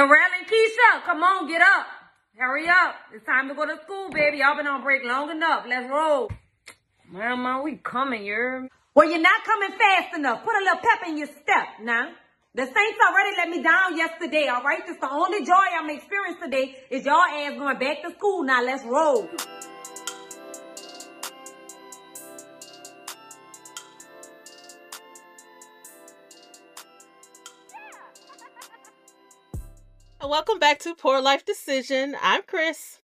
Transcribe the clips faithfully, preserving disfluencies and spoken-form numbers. Dorelli, Keisha, come on, get up. Hurry up. It's time to go to school, baby. Y'all been on break long enough. Let's roll. Mama, we coming, you're... Well, you're not coming fast enough. Put a little pep in your step now. The Saints already let me down yesterday, all right? That's the only joy I'm experiencing today is y'all ass going back to school. Now, let's roll. Welcome back to Poor Life Decision. I'm Chris.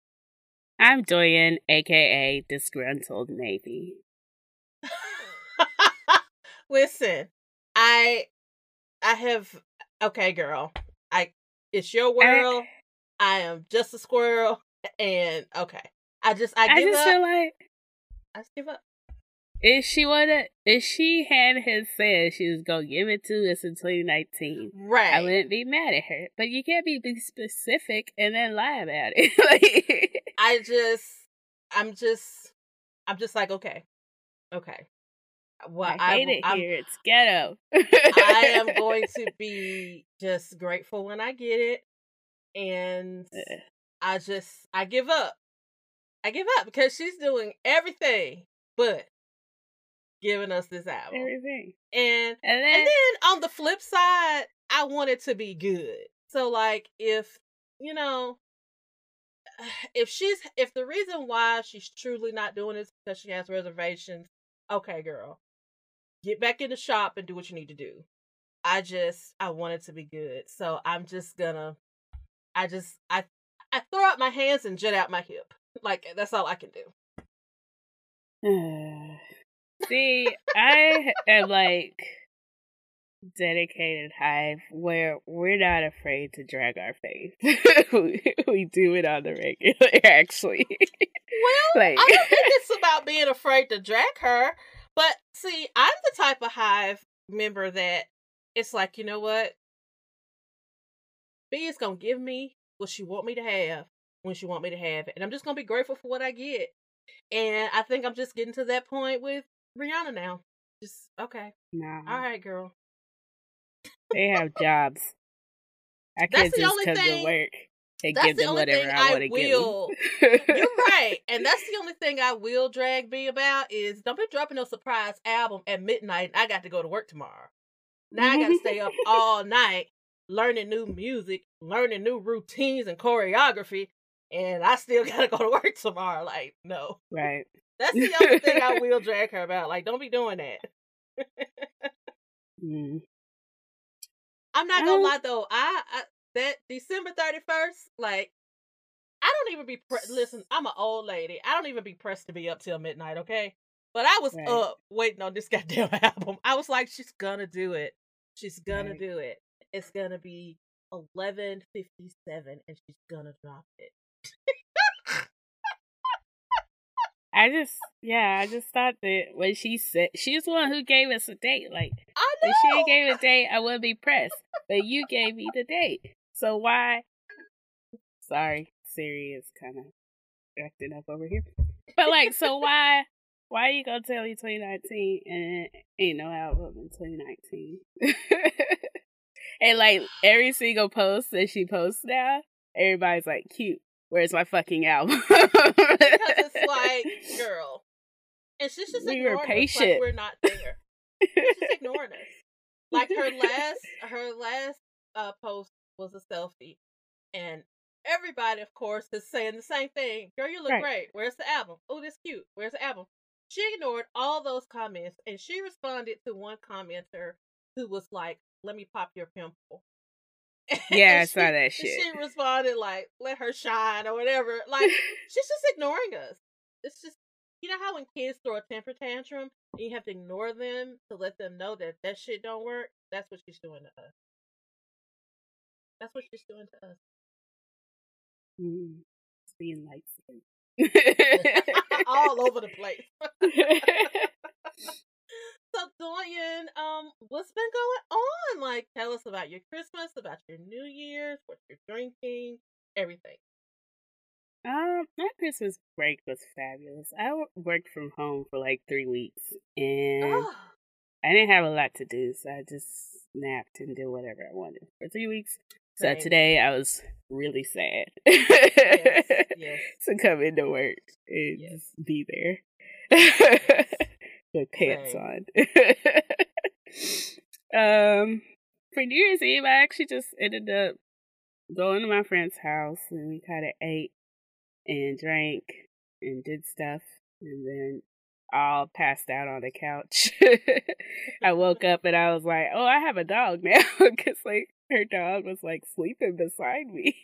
I'm Doyen, a k a. Disgruntled Navy. Listen, I... I have, okay, girl, I, it's your world. I, I am just a squirrel. And okay, I just, I, I give just up. Feel like I just give up. If she wanted, if she had his said she was going to give it to us in twenty nineteen, right, I wouldn't be mad at her, but you can't be specific and then lie about it. Like, I just, I'm just, I'm just like, okay, okay. Well, I hate I, it here. I'm, it's ghetto. I am going to be just grateful when I get it. And Ugh. I just, I give up. I give up because she's doing everything but giving us this album. Everything. And, and, then, and then on the flip side, I want it to be good. So like if, you know, if she's, if the reason why she's truly not doing it is because she has reservations, okay, girl. Get back in the shop and do what you need to do. I just, I want it to be good. So I'm just gonna, I just, I I throw out my hands and jut out my hip. Like, that's all I can do. See, I am like dedicated Hive where we're not afraid to drag our faith. we, we do it on the regular, actually. Well, like. I don't think it's about being afraid to drag her. But, see, I'm the type of Hive member that it's like, you know what? B is going to give me what she want me to have when she want me to have it. And I'm just going to be grateful for what I get. And I think I'm just getting to that point with Rihanna now. Just, okay. Nah. All right, girl. They have jobs. I can't just come to work and give them whatever I want to give them. You're right. And that's the only thing I will drag B about is don't be dropping no surprise album at midnight and I got to go to work tomorrow. Now I got to stay up all night learning new music, learning new routines and choreography, and I still got to go to work tomorrow. Like, no. Right. That's the only thing I will drag her about. Like, don't be doing that. mm. I'm not gonna um, lie though, I, I that December thirty-first, like I don't even be pre- listen. I'm an old lady. I don't even be pressed to be up till midnight, okay? But I was right. up waiting on this goddamn album. I was like, she's gonna do it. She's gonna right. do it. It's gonna be eleven fifty-seven, and she's gonna drop it. I just, yeah, I just thought that when she said, she's the one who gave us a date. Like, I know. If she gave a date, I wouldn't be pressed. But you gave me the date. So why? Sorry, Siri is kind of acting up over here. But like, so why, why are you going to tell me twenty nineteen and ain't no album in twenty nineteen? And like, every single post that she posts now, everybody's like, cute. Where's my fucking album? Because it's like, girl. And she's just we ignoring were patient. Us like we're not there. She's just ignoring us. Like her last her last uh, post was a selfie. And everybody, of course, is saying the same thing. Girl, you look right. great. Where's the album? Oh, that's cute. Where's the album? She ignored all those comments. And she responded to one commenter who was like, let me pop your pimple. Yeah, I she, saw that shit. She responded like, let her shine or whatever. Like, she's just ignoring us. It's just, you know how when kids throw a temper tantrum and you have to ignore them to let them know that that shit don't work? That's what she's doing to us. That's what she's doing to us. Mm, it's being like all over the place. So, Dorian, um, what's been going on? Like, tell us about your Christmas, about your New Year's, what you're drinking, everything. Um, my Christmas break was fabulous. I worked from home for like three weeks, and oh. I didn't have a lot to do, so I just napped and did whatever I wanted for three weeks. So right. today I was really sad yes, yes. to come into work and yes. be there with pants right. on. um, for New Year's Eve, I actually just ended up going to my friend's house, and we kind of ate and drank and did stuff, and then all passed out on the couch. I woke up and I was like, oh, I have a dog now, because like her dog was like sleeping beside me,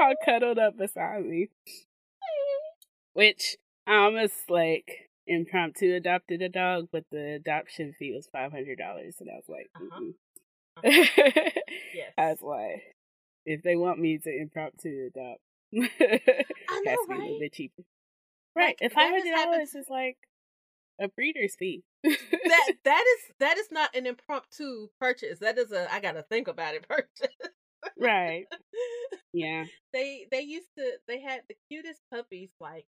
all cuddled up beside me, which I almost like impromptu adopted a dog, but the adoption fee was five hundred dollars, and I was like, mm-mm. Uh-huh. Uh-huh. Yes. I was like, if they want me to impromptu adopt, I know, right? A little bit cheaper. Right, like, if five hundred dollars is like a breeder's fee. that that is that is not an impromptu purchase. That is a I gotta think about it purchase. Right. Yeah. They they used to they had the cutest puppies like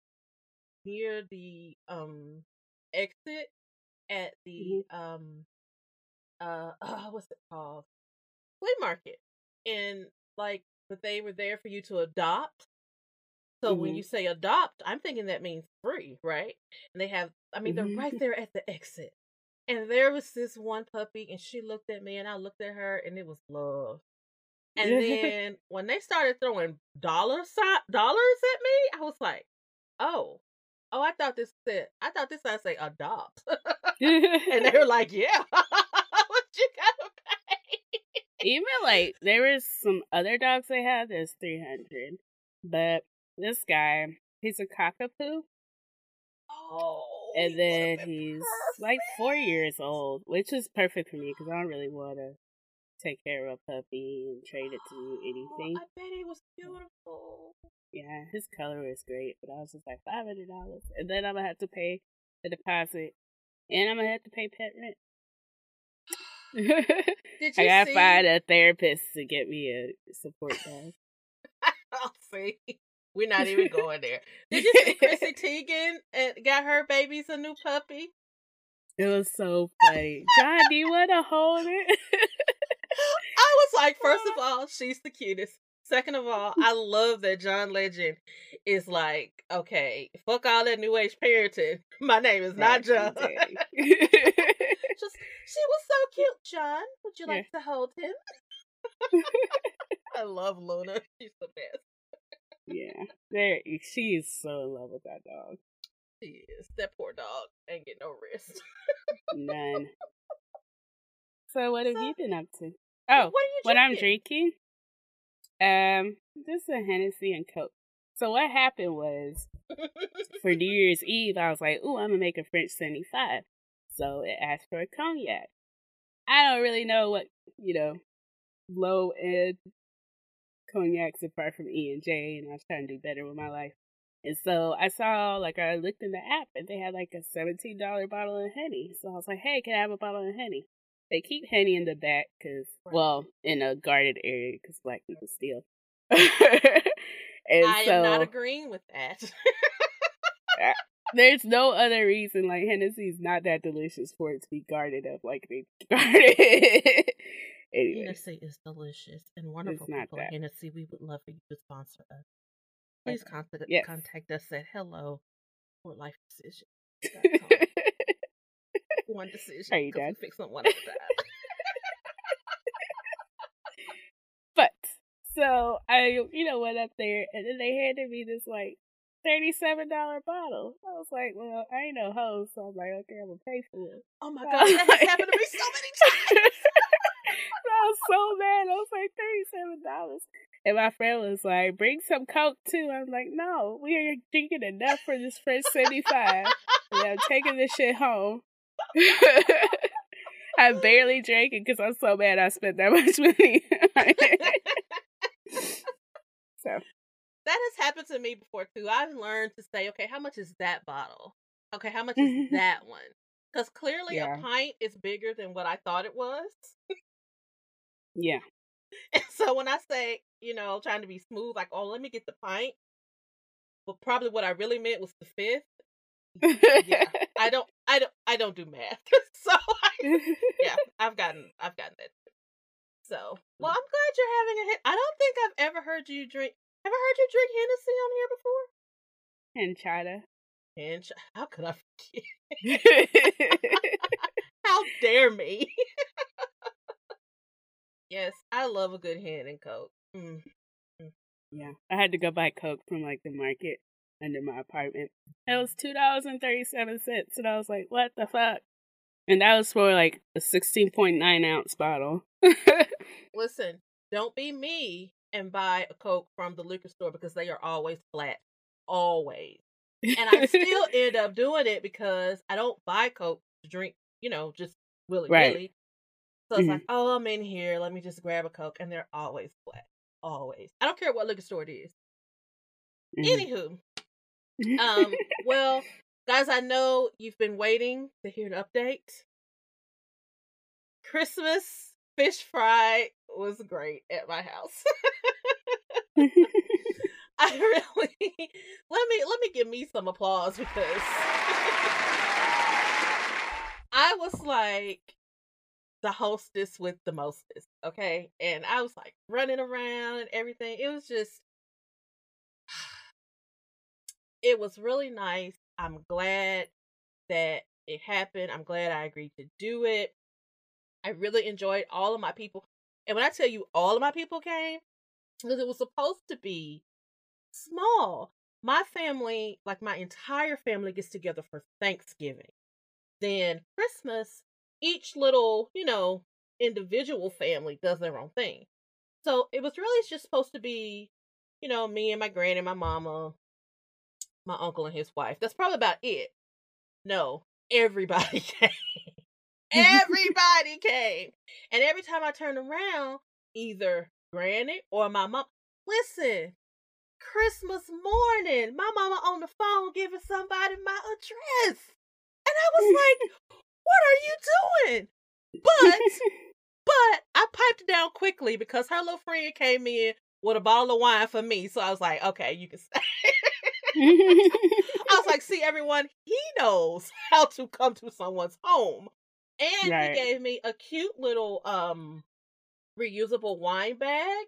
near the um exit at the mm-hmm. um uh oh, what's it called? Flea market. And like but they were there for you to adopt. So mm-hmm. when you say adopt, I'm thinking that means free, right? And they have, I mean, they're mm-hmm. right there at the exit. And there was this one puppy, and she looked at me, and I looked at her, and it was love. And then when they started throwing dollar si- dollars at me, I was like, oh, oh, I thought this said, I thought this I say adopt. And they were like, yeah, what you gotta pay? Even like there is some other dogs they have that's three hundred, but. This guy, he's a cockapoo. Oh. And then he's perfect. Like four years old, which is perfect for me because I don't really want to take care of a puppy and train it to do anything. Oh, I bet he was beautiful. Yeah, his color is great, but I was just like five hundred dollars. And then I'm going to have to pay the deposit and I'm going to have to pay pet rent. Did you I got to see... find a therapist to get me a support dog. I'll see. We're not even going there. Did you see Chrissy Teigen and got her babies a new puppy? It was so funny. God, do you want to hold it? I was like, first of all, she's the cutest. Second of all, I love that John Legend is like, okay, fuck all that new age parenting. My name is not John. Just, she was so cute, John. Would you like yeah. to hold him? I love Luna. She's the best. Yeah, there she is so in love with that dog. She is. That poor dog ain't get no rest. None. So what have so, you been up to? Oh, what, what I'm drinking? Um, this is a Hennessy and Coke. So what happened was, for New Year's Eve, I was like, "Ooh, I'm gonna make a French seventy-five." So it asked for a cognac. I don't really know what you know, low end. Cognacs apart from E and J, and I was trying to do better with my life. And so I saw, like, I looked in the app, and they had like a seventeen dollar bottle of Henny. So I was like, "Hey, can I have a bottle of Henny?" They keep Henny in the back, cause right. well, in a guarded area, cause black people steal. And I so, am not agreeing with that. There's no other reason. Like Hennessy's not that delicious for it to be guarded up like they guard it. Anyway. Hennessy is delicious and wonderful people. That. Hennessy, we would love for you to sponsor us. Please okay. contact, yes. contact us at hello for life decision. One decision. Are you done? Fix one at a time. But so I, you know, went up there and then they handed me this like thirty-seven dollar bottle. I was like, well, I ain't no hoe, so I'm like, okay, I'm gonna pay for it. Oh my so god, that like... has happened to me so many times. I was so mad. I was like, thirty-seven dollars. And my friend was like, bring some Coke, too. I'm like, no, we are drinking enough for this French seventy-five. And I'm taking this shit home. I barely drank it because I'm so mad I spent that much money. So that has happened to me before, too. I've learned to say, okay, how much is that bottle? Okay, how much is that one? Because clearly yeah. a pint is bigger than what I thought it was. Yeah. And so when I say, you know, trying to be smooth, like, oh, let me get the pint. Well, probably what I really meant was the fifth. Yeah. I don't, I don't, I don't do math. So, I, yeah, I've gotten, I've gotten that. so. Well, I'm glad you're having a hit. I don't think I've ever heard you drink. Ever heard you drink Hennessy on here before? And China. And China. How could I forget? How dare me? Yes, I love a good Hen and Coke. Mm. Mm. Yeah, I had to go buy Coke from like the market under my apartment. It was two dollars and thirty-seven cents, and I was like, "What the fuck?" And that was for like a sixteen point nine ounce bottle. Listen, don't be me and buy a Coke from the liquor store because they are always flat, always. And I still end up doing it because I don't buy Coke to drink, you know, just willy nilly. Right. So it's mm-hmm. like, oh, I'm in here. Let me just grab a Coke. And they're always flat. Always. I don't care what liquor store it is. Mm-hmm. Anywho. Um, well, guys, I know you've been waiting to hear an update. Christmas fish fry was great at my house. I really let me let me give me some applause because I was like the hostess with the mostest, okay? And I was like running around and everything. It was just, it was really nice. I'm glad that it happened. I'm glad I agreed to do it. I really enjoyed all of my people. And when I tell you all of my people came, because it was supposed to be small. My family, like my entire family, gets together for Thanksgiving. Then Christmas, each little, you know, individual family does their own thing. So it was really just supposed to be, you know, me and my granny, my mama, my uncle and his wife. That's probably about it. No, everybody came. Everybody came. And every time I turned around, either granny or my mom, listen, Christmas morning, my mama on the phone giving somebody my address. And I was like, what are you doing? But, but I piped down quickly because her little friend came in with a bottle of wine for me. So I was like, okay, you can stay. I was like, see, everyone, he knows how to come to someone's home. And right. He gave me a cute little um reusable wine bag.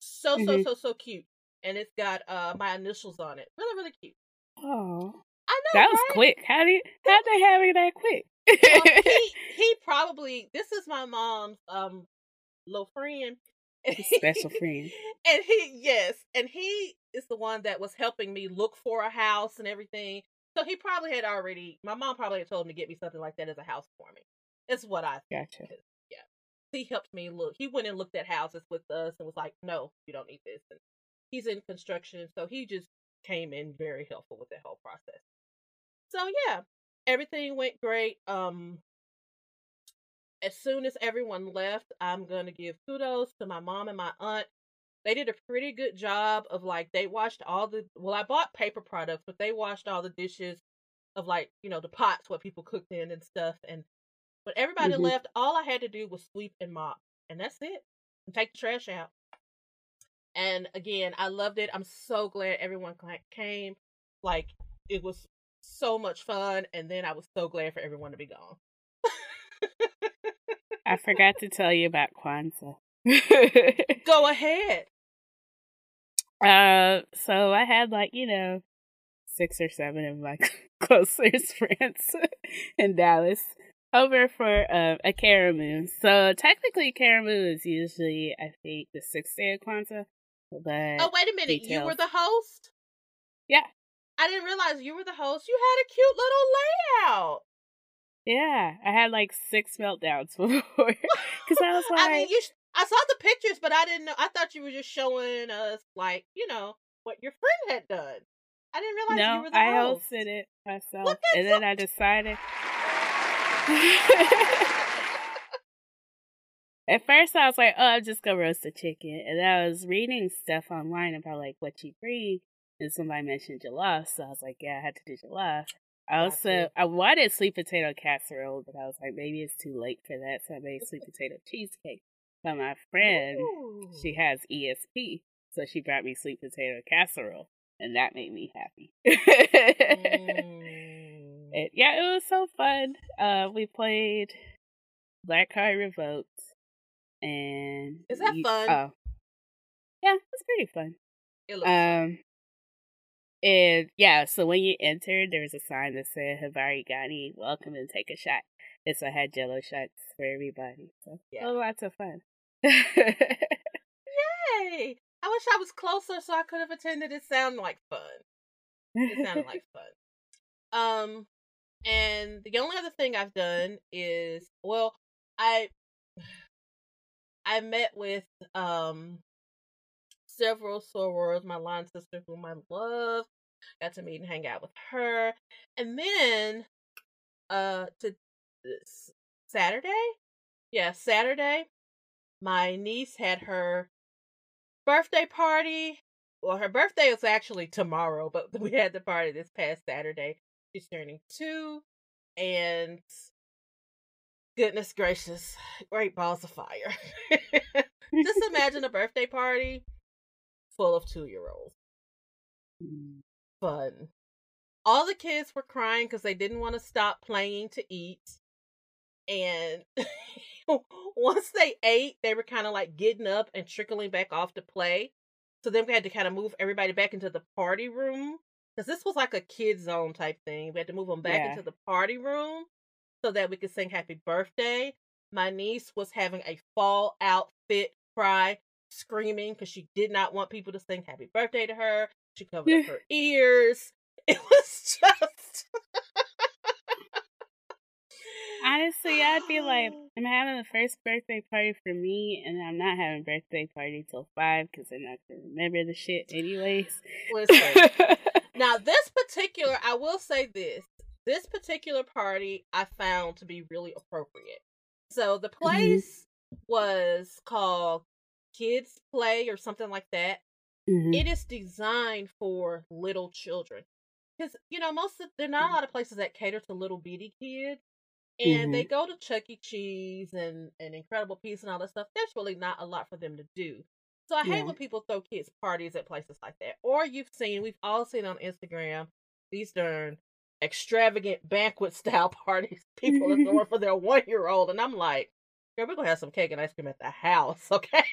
So, mm-hmm. so, so, so cute. And it's got uh my initials on it. Really, really cute. Oh. I know, that was right? quick. How do you, how'd they have it that quick? Well, he, he probably, this is my mom's um little friend. Special friend. And he, yes, and he is the one that was helping me look for a house and everything. So he probably had already, my mom probably had told him to get me something like that as a house for me. That's what I think. Gotcha. Yeah. He helped me look. He went and looked at houses with us and was like, no, you don't need this. And he's in construction, so he just came in very helpful with that whole process. So yeah, everything went great. Um, as soon as everyone left, I'm gonna give kudos to my mom and my aunt. They did a pretty good job of like they washed all the. Well, I bought paper products, but they washed all the dishes of like you know the pots what people cooked in and stuff. And when everybody mm-hmm. left, all I had to do was sweep and mop, and that's it. And take the trash out. And again, I loved it. I'm so glad everyone came. Like, it was so much fun. And then I was so glad for everyone to be gone. I forgot to tell you about Kwanzaa. Go ahead. Uh, so I had like, you know, six or seven of my closest friends in Dallas over for uh, a Karamu. So technically Karamu is usually, I think, the sixth day of Kwanzaa. But oh, wait a minute. Details. You were the host? Yeah. I didn't realize you were the host. You had a cute little layout. Yeah. I had like six meltdowns before. Because I was like... I mean, you sh- I saw the pictures, but I didn't know. I thought you were just showing us, like, you know, what your friend had done. I didn't realize no, you were the I host. No, I hosted it myself. Look at and some- then I decided... At first, I was like, oh, I'm just going to roast a chicken. And I was reading stuff online about, like, what you bring. And somebody mentioned jollof. So I was like, yeah, I had to do jollof. I also, I wanted sweet potato casserole, but I was like, maybe it's too late for that. So I made sweet potato cheesecake. But my friend, ooh. She has E S P. So she brought me sweet potato casserole. And that made me happy. mm. And, yeah, it was so fun. Uh, we played Black Card Revoked. and is that you, fun? Oh, yeah, it's pretty fun. It looks um, fun. And yeah, so when you entered, there was a sign that said "Hivari Ghani, welcome and take a shot." And so I had Jello shots for everybody. So yeah. Lots of fun. Yay! I wish I was closer so I could have attended. It sounded like fun. It sounded like fun. Um, and the only other thing I've done is, well, I I met with um several sorors, my line sister, whom I love. Got to meet and hang out with her, and then uh to this Saturday, yeah, Saturday, my niece had her birthday party. Well, her birthday is actually tomorrow, but we had the party this past Saturday. She's turning two, and goodness gracious, great balls of fire! Just imagine a birthday party full of two-year-olds. Fun. All the kids were crying because they didn't want to stop playing to eat. And once they ate, they were kind of like getting up and trickling back off to play. So then we had to kind of move everybody back into the party room, because this was like a kid zone type thing. We had to move them back yeah. into the party room so that we could sing happy birthday. My niece was having a fall out fit, cry, screaming, because she did not want people to sing happy birthday to her. She covered up her ears. It was just honestly, I'd be like, I'm having the first birthday party for me, and I'm not having a birthday party till five because I'm not gonna remember the shit anyways. Listen, now this particular, I will say this, this particular party I found to be really appropriate. So the place mm-hmm. was called Kids Play or something like that. Mm-hmm. It is designed for little children, because you know most of, there are not a lot of places that cater to little bitty kids, and mm-hmm. they go to Chuck E. Cheese and and Incredible Peace and all that stuff. There's really not a lot for them to do. So I yeah. hate when people throw kids parties at places like that. Or you've seen, we've all seen on Instagram, these darn extravagant banquet style parties people are throwing for their one year old, and I'm like, girl, we're gonna have some cake and ice cream at the house, okay?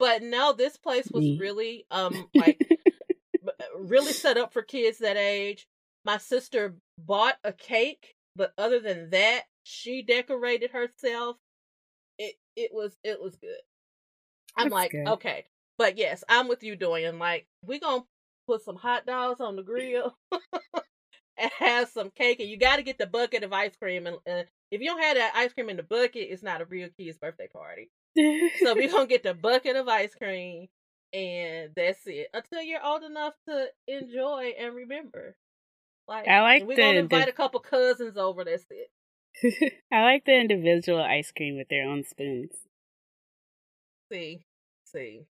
But no, this place was really, um, like, really set up for kids that age. My sister bought a cake, but other than that, she decorated herself. It it was it was good. I'm That's like, good. Okay, but yes, I'm with you, Doyen. Like, we gonna put some hot dogs on the grill and have some cake, and you got to get the bucket of ice cream. And, and if you don't have that ice cream in the bucket, it's not a real kid's birthday party. So we're gonna get the bucket of ice cream, and that's it until you're old enough to enjoy and remember. Like, I like we're the, gonna invite the, a couple cousins over. That's it. I like the individual ice cream with their own spoons. See, see,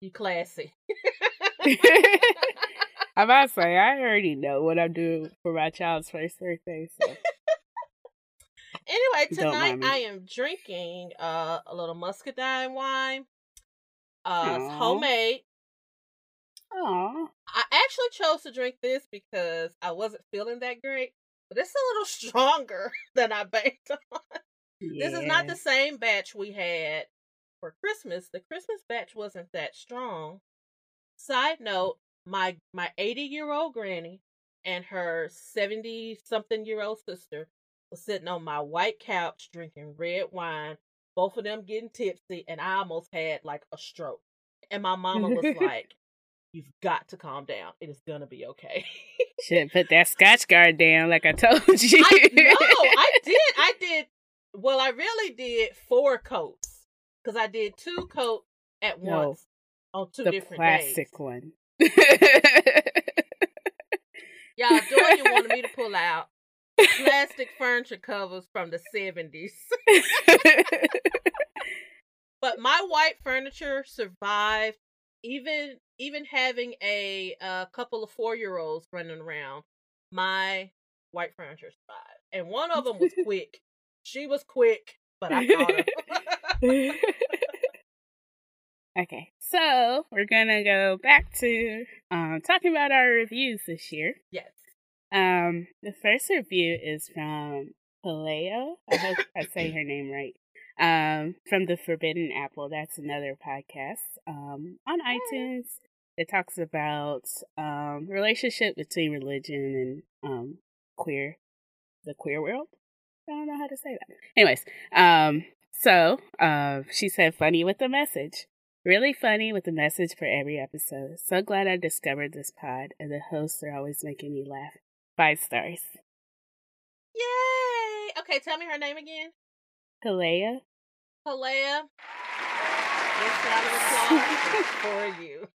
you classy. I'm about to say I already know what I'm doing for my child's first birthday. So. Anyway, tonight I am drinking uh, a little muscadine wine. Uh, it's homemade. Aww. I actually chose to drink this because I wasn't feeling that great, but it's a little stronger than I banked on. Yeah. This is not the same batch we had for Christmas. The Christmas batch wasn't that strong. Side note, my my eighty-year-old granny and her seventy-something-year-old sister was sitting on my white couch drinking red wine, both of them getting tipsy, and I almost had like a stroke. And my mama was like, "You've got to calm down. It is gonna be okay." Shouldn't put that Scotch guard down, like I told you. I, no, I did. I did. Well, I really did four coats, because I did two coats at no, once on two the different classic days. One. Y'all, Dorian wanted me to pull out plastic furniture covers from the seventies. But my white furniture survived even even having a, a couple of four-year-olds running around. My white furniture survived. And one of them was quick. She was quick, but I caught her. Okay, so we're gonna go back to um, talking about our reviews this year. Yes. Um, the first review is from Paleo. I hope I say her name right. um, from the Forbidden Apple. That's another podcast um, on iTunes that talks about um, relationship between religion and um, queer, the queer world. I don't know how to say that. Anyways, um, so uh, she said, funny with a message. Really funny with a message for every episode. So glad I discovered this pod, and the hosts are always making me laugh. Five stars. Yay! Okay, tell me her name again. Kalea. Kalea. For you.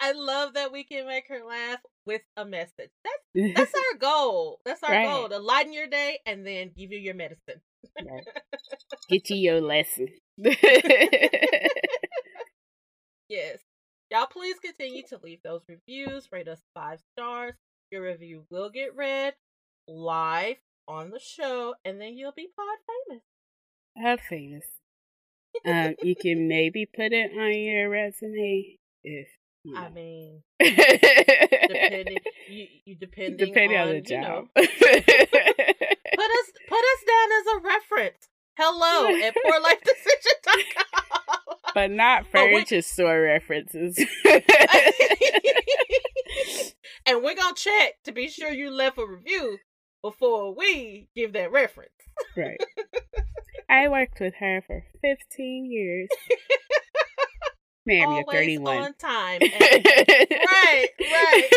I love that we can make her laugh with a message. That's that's our goal. That's our right. goal. To lighten your day and then give you your medicine. Right. Get you your lesson. Yes. Y'all please continue to leave those reviews. Rate us five stars. Your review will get read live on the show, and then you'll be pod famous. Pod famous. Um, you can maybe put it on your resume if you know. I mean depending you, you depending, depending on, on the job. You know, put us put us down as a reference. Hello at poor life decision dot com. But not furniture we- store references. And we're gonna check to be sure you left a review before we give that reference. Right. I worked with her for fifteen years. Ma'am, always you're thirty-one. On time. And- right, right.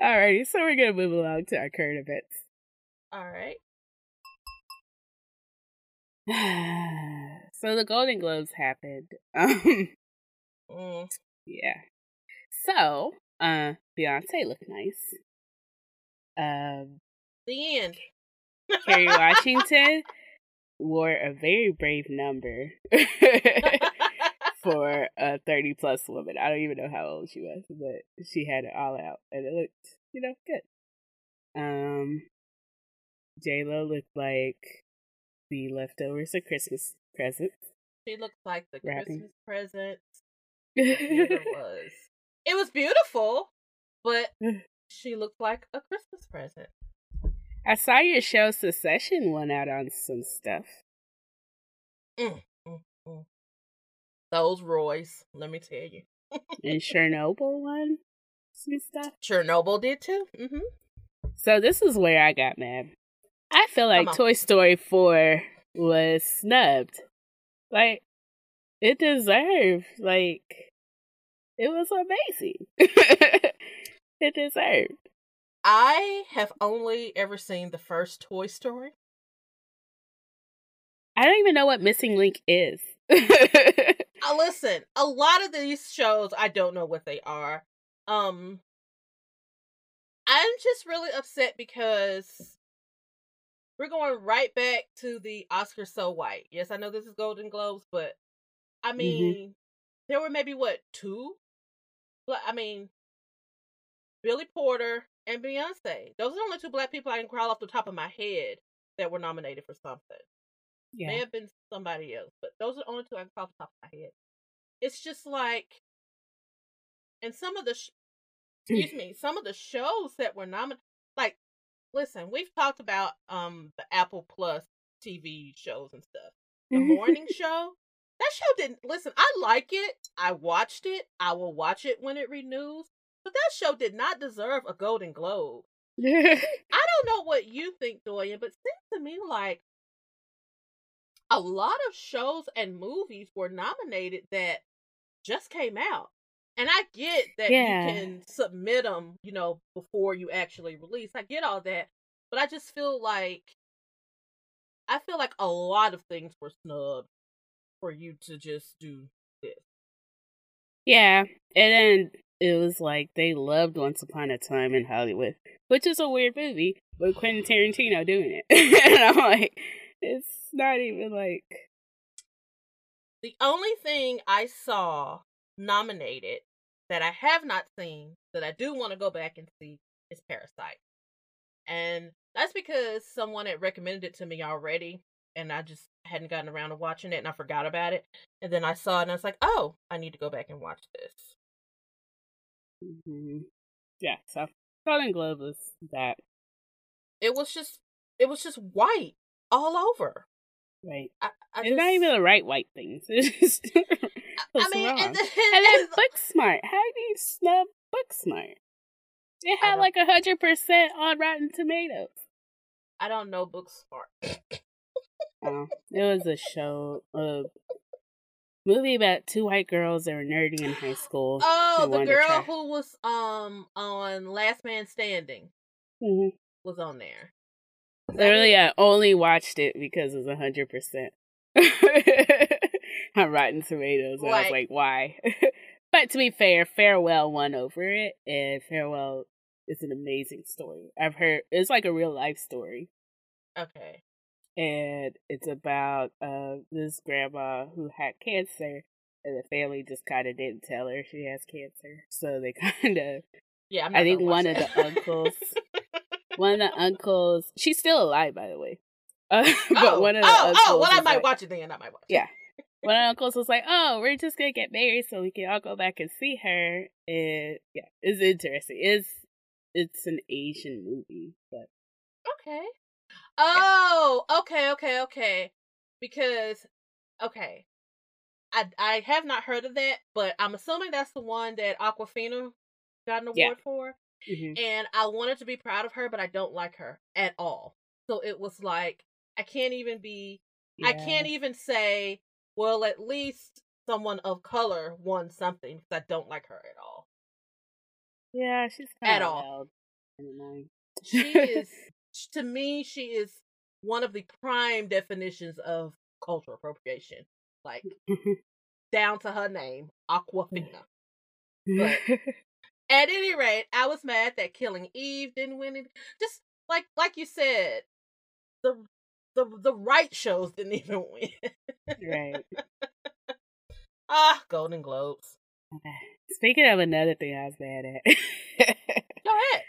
Alrighty, so we're gonna move along to our current events. All right. So the Golden Globes happened. Um, mm. Yeah. So, uh, Beyonce looked nice. Um, the end. Kerry Washington wore a very brave number for a thirty plus woman. I don't even know how old she was, but she had it all out, and it looked, you know, good. Um, J-Lo looked like the leftovers of Christmas presents. She looked like the wrapping. Christmas presents. It was. It was beautiful, but she looked like a Christmas present. I saw your show Succession won out on some stuff. Mm, mm, mm. Those Roys, let me tell you. And Chernobyl won some stuff. Chernobyl did too. Mm-hmm. So this is where I got mad. I feel like Toy Story four was snubbed. Like, it deserved, like, it was amazing. It deserved. I have only ever seen the first Toy Story. I don't even know what Missing Link is. Now listen, a lot of these shows, I don't know what they are. Um, I'm just really upset because we're going right back to the Oscar so white. Yes, I know this is Golden Globes, but I mean, mm-hmm. there were maybe, what, two? I mean, Billy Porter and Beyonce. Those are the only two black people I can crawl off the top of my head that were nominated for something. Yeah. May have been somebody else, but those are the only two I can crawl off the top of my head. It's just like, and some of the, sh- excuse me, some of the shows that were nominated, like, listen, we've talked about um the Apple Plus T V shows and stuff. The morning show, that show didn't, listen, I like it. I watched it. I will watch it when it renews. But that show did not deserve a Golden Globe. I don't know what you think, Doyen, but seems to me like a lot of shows and movies were nominated that just came out. And I get that yeah. you can submit them, you know, before you actually release. I get all that. But I just feel like, I feel like a lot of things were snubbed for you to just do this. Yeah. And then it was like they loved Once Upon a Time in Hollywood, which is a weird movie, with Quentin Tarantino doing it. And I'm like, it's not even like. The only thing I saw nominated that I have not seen that I do want to go back and see is Parasite, and that's because someone had recommended it to me already, and I just hadn't gotten around to watching it, and I forgot about it, and then I saw it and I was like, oh, I need to go back and watch this. Mm-hmm. Yeah, so Golden Globe was that. It was just It was just white all over. Right. I, I it's just, not even the right white things. It's just, I mean, wrong. And then, and then Booksmart. How do you snub Booksmart? It had like one hundred percent on Rotten Tomatoes. I don't know Booksmart. Oh, it was a show, a movie about two white girls that were nerdy in high school. Oh, the girl who was um on Last Man Standing mm-hmm. was on there. Literally, I only watched it because it was one hundred percent on Rotten Tomatoes. And I was like, why? But to be fair, Farewell won over it, and Farewell is an amazing story. I've heard it's like a real life story. Okay. And it's about uh this grandma who had cancer, and the family just kind of didn't tell her she has cancer, so they kind of yeah. I'm not I think one that. of the uncles, one of the uncles, she's still alive by the way. Uh, but oh, one of the oh uncles oh well, I might like, watch it then. I might watch. It. Yeah, one of the uncles was like, "Oh, we're just gonna get married so we can all go back and see her." And yeah, it's interesting. It's it's an Asian movie, but okay. Oh, okay, okay, okay. Because, okay, I I have not heard of that, but I'm assuming that's the one that Awkwafina got an award yeah. for. Mm-hmm. And I wanted to be proud of her, but I don't like her at all. So it was like I can't even be. Yeah. I can't even say. Well, at least someone of color won something because I don't like her at all. Yeah, she's kind at of all. Loud. She is. To me, she is one of the prime definitions of cultural appropriation. Like, down to her name, Awkwafina. But at any rate, I was mad that Killing Eve didn't win it. Just like like you said, the the the right shows didn't even win. Right. Ah, Golden Globes. Okay. Speaking of another thing I was mad at. Go ahead.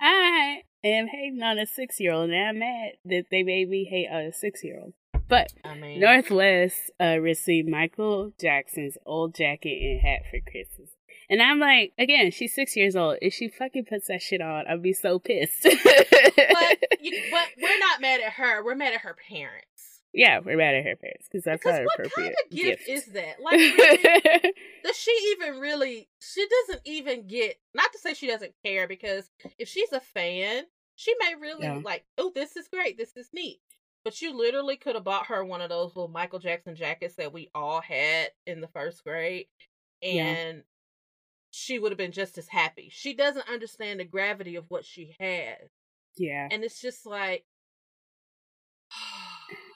I am hating on a six-year-old, and I'm mad that they made me hate on a six-year-old. But I mean, Northwest uh, received Michael Jackson's old jacket and hat for Christmas. And I'm like, again, she's six years old. If she fucking puts that shit on, I'll be so pissed. but, you, but we're not mad at her. We're mad at her parents. Yeah, we're mad at her parents that's because that's not an appropriate gift. What kind of gift, gift is that? Like, really, does she even really? She doesn't even get. Not to say she doesn't care, because if she's a fan, she may really yeah. like. Oh, this is great. This is neat. But you literally could have bought her one of those little Michael Jackson jackets that we all had in the first grade, and yeah. she would have been just as happy. She doesn't understand the gravity of what she has. Yeah, and it's just like.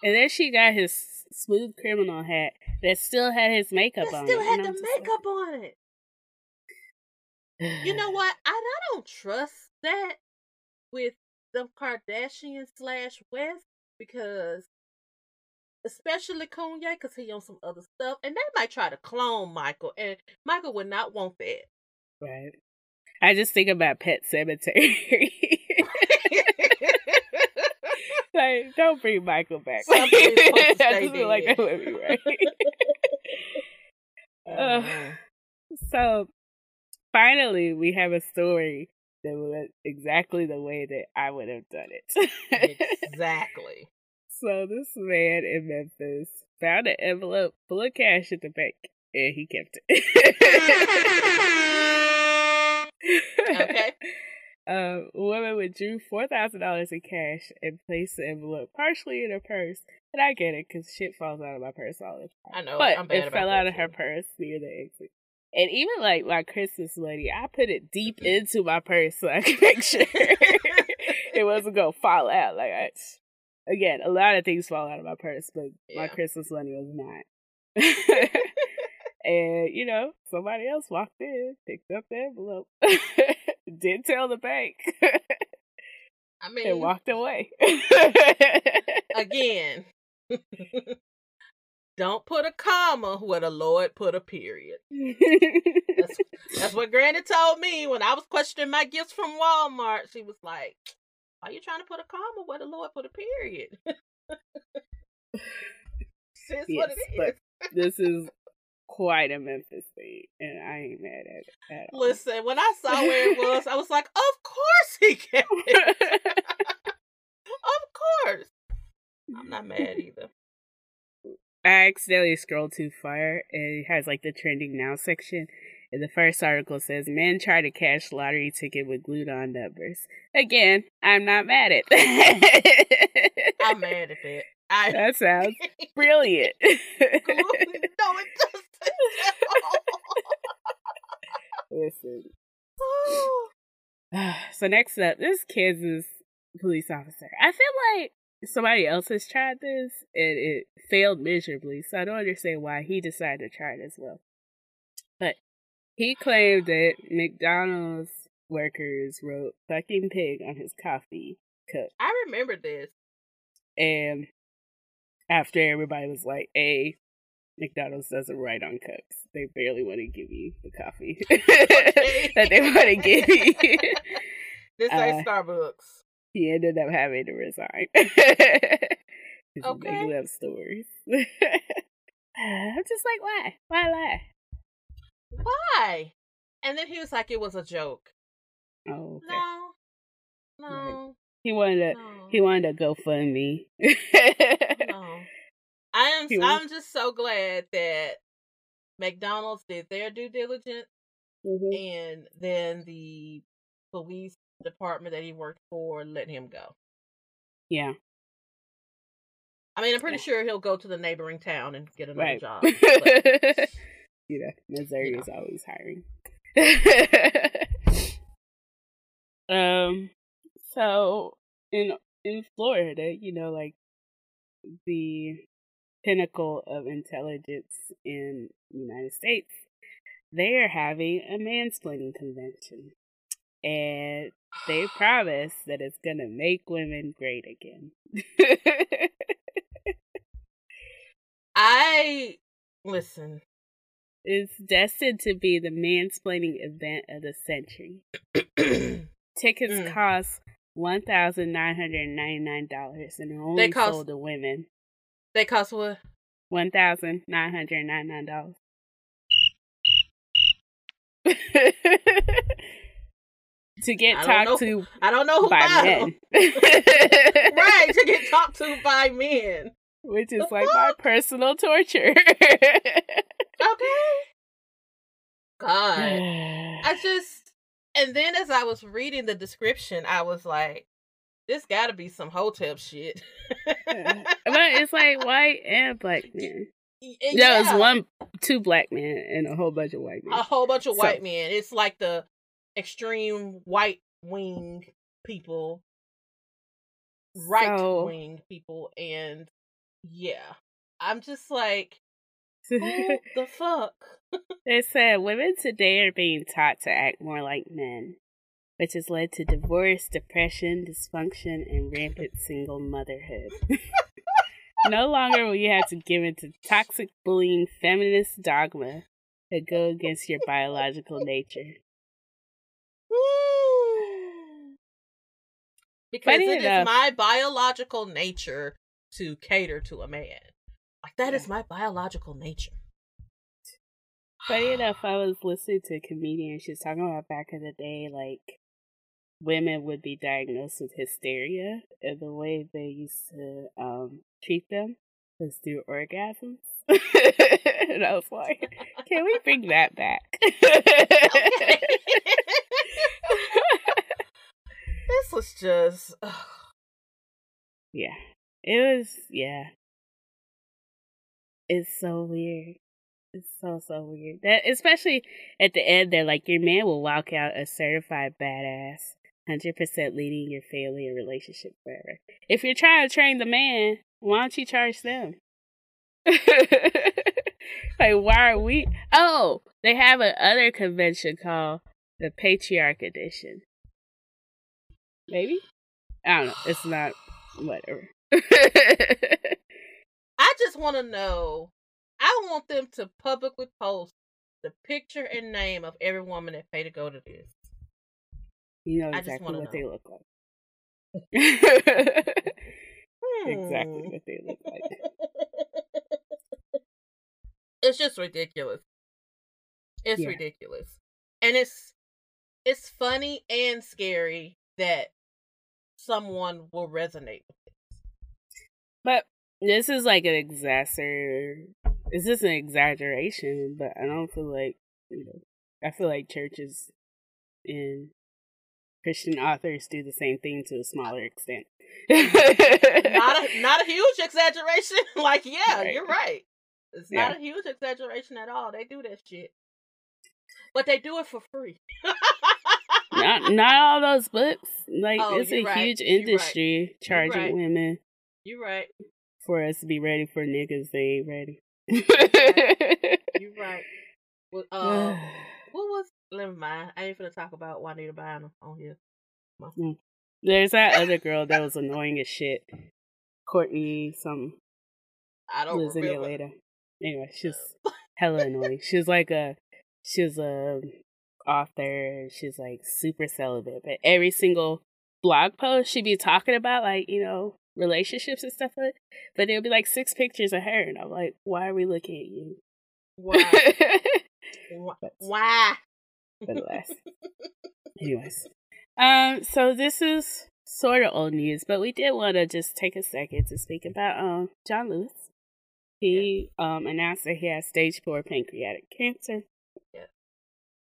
And then she got his smooth criminal hat that still had his makeup on it. Still had the makeup on it. You know what? I, I don't trust that with the Kardashian slash West, because especially Kanye, because he on some other stuff, and they might try to clone Michael, and Michael would not want that. Right. I just think about Pet Sematary. Like, don't bring Michael back. Like, I just feel like that would be right. uh, so, finally, we have a story that was exactly the way that I would have done it. Exactly. So, this man in Memphis found an envelope full of cash at the bank, and he kept it. Okay. A uh, woman withdrew four thousand dollars in cash and placed the envelope partially in her purse. And I get it, because shit falls out of my purse all the time. I know, but I'm bad it about fell out of her purse near the exit. And even, like, my Christmas money, I put it deep into my purse so I could make sure it wasn't going to fall out. Like, I, again, a lot of things fall out of my purse, but yeah. my Christmas money was not. And, you know, somebody else walked in, picked up the envelope, didn't tell the bank, I mean, and walked away. Again, don't put a comma where the Lord put a period. That's, that's what Granny told me when I was questioning my gifts from Walmart. She was like, "Why are you trying to put a comma where the Lord put a period?" That's yes, what it is. This is quite a Memphis thing, and I ain't mad at it at all. Listen, when I saw where it was, I was like, of course he kept it. Of course. I'm not mad either. I accidentally scrolled too far, and it has like the trending now section. And the first article says, men try to cash lottery ticket with glued-on numbers. Again, I'm not mad at that. I'm mad at that. I... That sounds brilliant. No, it doesn't. Listen. So next up, this Kansas police officer. I feel like somebody else has tried this, and it failed miserably, so I don't understand why he decided to try it as well. But he claimed that McDonald's workers wrote fucking pig on his coffee cup. I remember this. And after everybody was like, hey, McDonald's doesn't write on cups. They barely want to give you the coffee that they want to give you. This ain't uh, Starbucks. He ended up having to resign. Okay. Making up stories. I'm just like, why? Why lie? Why? And then he was like, it was a joke. Oh, okay. No. No. Right. He wanted a, no. He wanted to GoFundMe. No. I am was... I'm just so glad that McDonald's did their due diligence, mm-hmm. and then the police department that he worked for let him go. Yeah. I mean, I'm pretty yeah. sure he'll go to the neighboring town and get another right. job. But... You know, Missouri yeah. is always hiring. um, so in in Florida, you know, like the pinnacle of intelligence in the United States, they are having a mansplaining convention, and they promise that it's gonna make women great again. I listen. Is destined to be the mansplaining event of the century. Tickets mm. cost one thousand nine hundred and ninety nine dollars and are only cost, sold to women. They cost what? One thousand nine hundred and ninety nine dollars. To get talked to I don't know who by men. Right, to get talked to by men. Which is the like fuck? My personal torture. Okay. God. I just, and then as I was reading the description, I was like, this gotta be some hotel shit. Yeah. But it's like white and black men. Yeah. No, it's one, two black men and a whole bunch of white men. A whole bunch of so. white men. It's like the extreme white wing people, right wing so. people, and yeah. I'm just like, what the fuck? They said women today are being taught to act more like men, which has led to divorce, depression, dysfunction, and rampant single motherhood. No longer will you have to give in to toxic, bullying, feminist dogma that go against your biological nature. Because Funny it enough, is my biological nature to cater to a man. Like, that is my biological nature. Funny enough, I was listening to a comedian. She was talking about back in the day, like, women would be diagnosed with hysteria, and the way they used to um, treat them was through orgasms. And I was like, can we bring that back? This was just... Ugh. Yeah. It was... Yeah. It's so weird. It's so, so weird. That, especially at the end, they're like, your man will walk out a certified badass, one hundred percent leading your family and relationship forever. If you're trying to train the man, why don't you charge them? Like, why are we... Oh, they have another convention called the Patriarch Edition. Maybe? I don't know. It's not... Whatever. I just want to know, I want them to publicly post the picture and name of every woman that paid to go to this. You know exactly what know. they look like. hmm. Exactly what they look like. It's just ridiculous. It's yeah. ridiculous. And it's it's funny and scary that someone will resonate with this. But this is like an exacer. It's just an exaggeration, but I don't feel like, you know, I feel like churches and Christian authors do the same thing to a smaller extent. not a not a huge exaggeration. Like, yeah, right. You're right. It's yeah. not a huge exaggeration at all. They do that shit, but they do it for free. not not all those books. Like, oh, it's a right. huge industry right. charging right. women. You're right. For us to be ready for niggas, they ain't ready. You're right. You're right. Well, uh, what was? Never mind. I ain't finna talk about Juanita Bynum on here. Mm. There's that other girl that was annoying as shit. Courtney something. I don't remember. Lives in here later. Anyway, she's hella annoying. She's like a, she's a author. She's like super celibate. But every single blog post she'd be talking about, like, you know, relationships and stuff like that. But there would be like six pictures of her. And I'm like, why are we looking at you? Why? but, why? But alas. Anyways. Um, so this is sort of old news, but we did want to just take a second to speak about um John Lewis. He yeah. um announced that he has stage four pancreatic cancer. Yeah.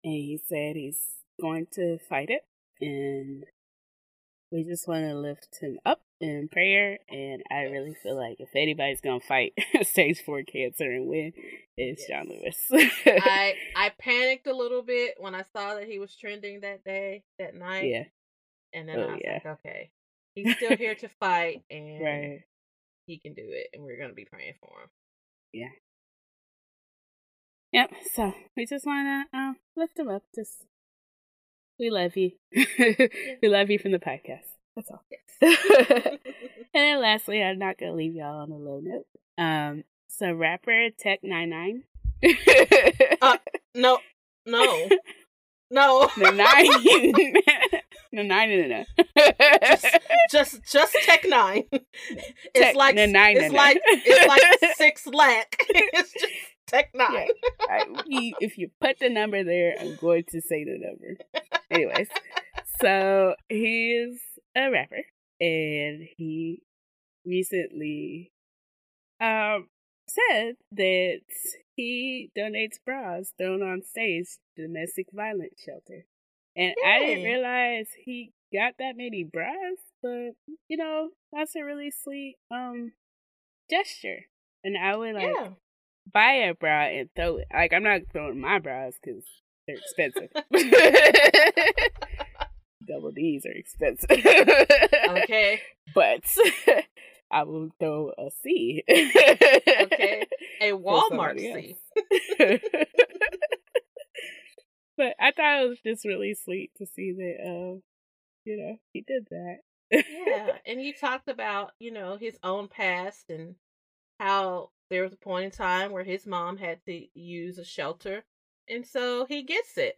And he said he's going to fight it, and we just want to lift him up in prayer. And I really feel like if anybody's gonna fight stage four cancer and win, it's yes. John Lewis. I I panicked a little bit when I saw that he was trending that day, that night. Yeah. And then oh, I was yeah. like, okay, he's still here to fight, and right. he can do it, and we're gonna be praying for him. Yeah. Yep. So we just wanna uh, lift him up. Just we love you. yeah. We love you from the podcast. That's all. Yes. And then lastly, I'm not gonna leave y'all on a low note. Um, so rapper Tech N nine ne. uh, no, no, no. The nine, the nine in it. Just, just Tech Nine. Tech it's like N nine ne. It's like it's like six lakh. It's just Tech Nine. Yeah. I, we, if you put the number there, I'm going to say the number. Anyways, so he is a rapper, and he recently um said that he donates bras thrown on stage to domestic violence shelter. And yeah. I didn't realize he got that many bras, but you know, that's a really sweet um gesture. And I would like yeah. buy a bra and throw it. Like, I'm not throwing my bras because they're expensive. Double D's are expensive. Okay. But I will throw a C. Okay. A Walmart C. But I thought it was just really sweet to see that, um, you know, he did that. Yeah. And he talked about, you know, his own past and how there was a point in time where his mom had to use a shelter. And so he gets it.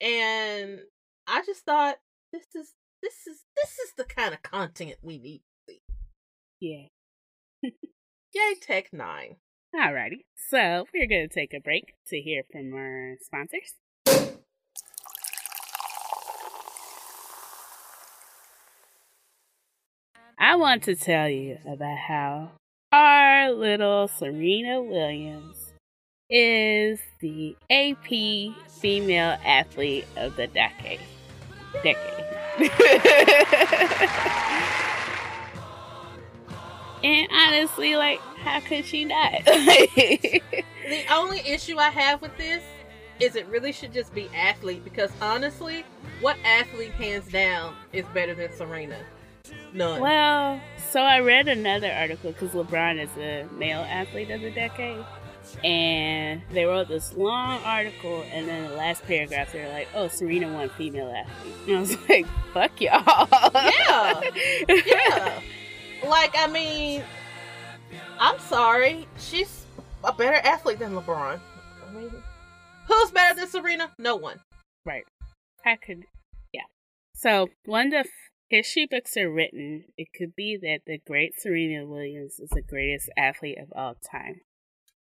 And I just thought, This is this is this is the kind of content we need to see. Yeah. Yay, Tech N nine ne. Alrighty. So we're gonna take a break to hear from our sponsors. I want to tell you about how our little Serena Williams is the A P female athlete of the decade. Decade. And honestly, like, how could she not? The only issue I have with this is it really should just be athlete, because honestly, what athlete hands down is better than Serena? None. Well, so I read another article because LeBron is a male athlete of the decade. And they wrote this long article, and then the last paragraph, they were like, oh, Serena won female athlete. And I was like, fuck y'all. Yeah. Yeah. Like, I mean, I'm sorry. She's a better athlete than LeBron. I mean, who's better than Serena? No one. Right. I could, yeah. So, when the history books are written, it could be that the great Serena Williams is the greatest athlete of all time.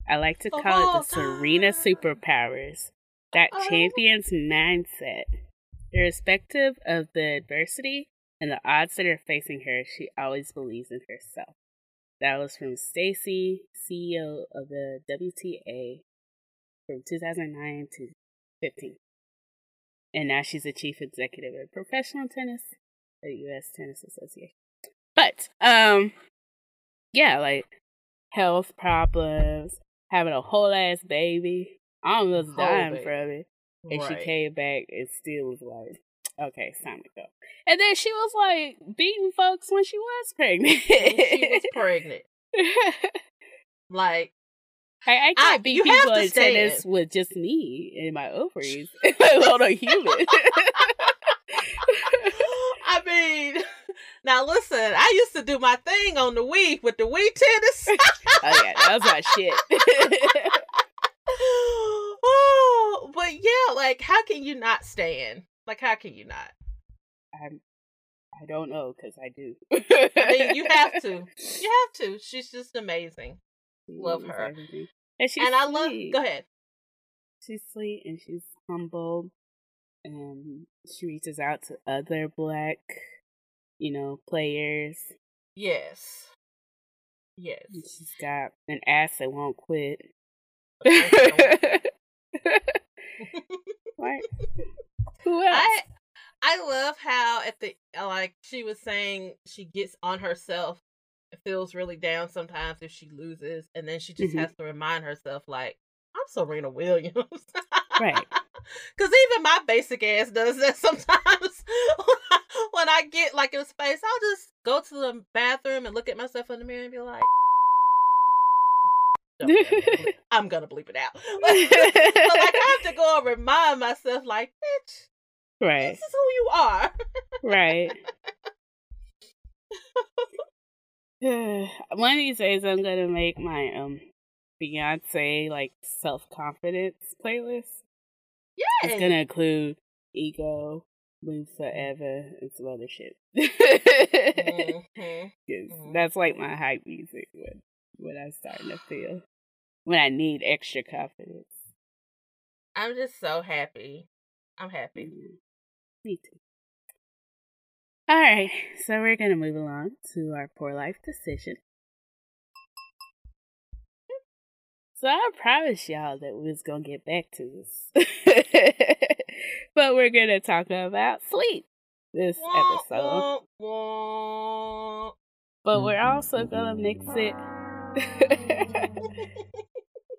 I like to call it the Serena superpowers. That champion's mindset, irrespective of the adversity and the odds that are facing her, she always believes in herself. That was from Stacy, C E O of the W T A from two thousand nine to fifteen. And now she's the chief executive of professional tennis, the U S Tennis Association. But, um, yeah, like health problems, having a whole ass baby, almost dying from it. And right. She came back and still was like, okay, it's time to go. And then she was like beating folks when she was pregnant. She was pregnant. Like, I, I can't I, beat people in tennis in. with just me and my ovaries. My little human. I mean, now listen, I used to do my thing on the Wii with the Wii tennis. Oh, yeah, that was my shit. Oh, but yeah, like, how can you not stand? Like, how can you not? I'm, I don't know, because I do. I mean, you have to. You have to. She's just amazing. She love her. Everything. And she's And I sweet. love... Go ahead. She's sweet, and she's humble, and she reaches out to other Black, you know, players. Yes. Yes. And she's got an ass that won't quit. What? Who else? I, I love how at the like she was saying she gets on herself, feels really down sometimes if she loses, and then she just mm-hmm. has to remind herself like, I'm Serena Williams. Right. Because even my basic ass does that sometimes. When I get like in space, I'll just go to the bathroom and look at myself in the mirror and be like, I'm gonna bleep it out. Like, so like I have to go and remind myself like, bitch, right, this is who you are. Right. One of these days I'm gonna make my um Beyonce like self-confidence playlist. Yeah, it's gonna include Ego, Move Forever, and some other shit. Mm-hmm. Mm-hmm. That's like my hype music one. What I'm starting to feel when I need extra confidence. I'm just so happy. I'm happy. Mm-hmm. Me too. All right, so we're gonna move along to our poor life decision. So I promised y'all that we was gonna get back to this, but we're gonna talk about sleep this episode. But we're also gonna mix it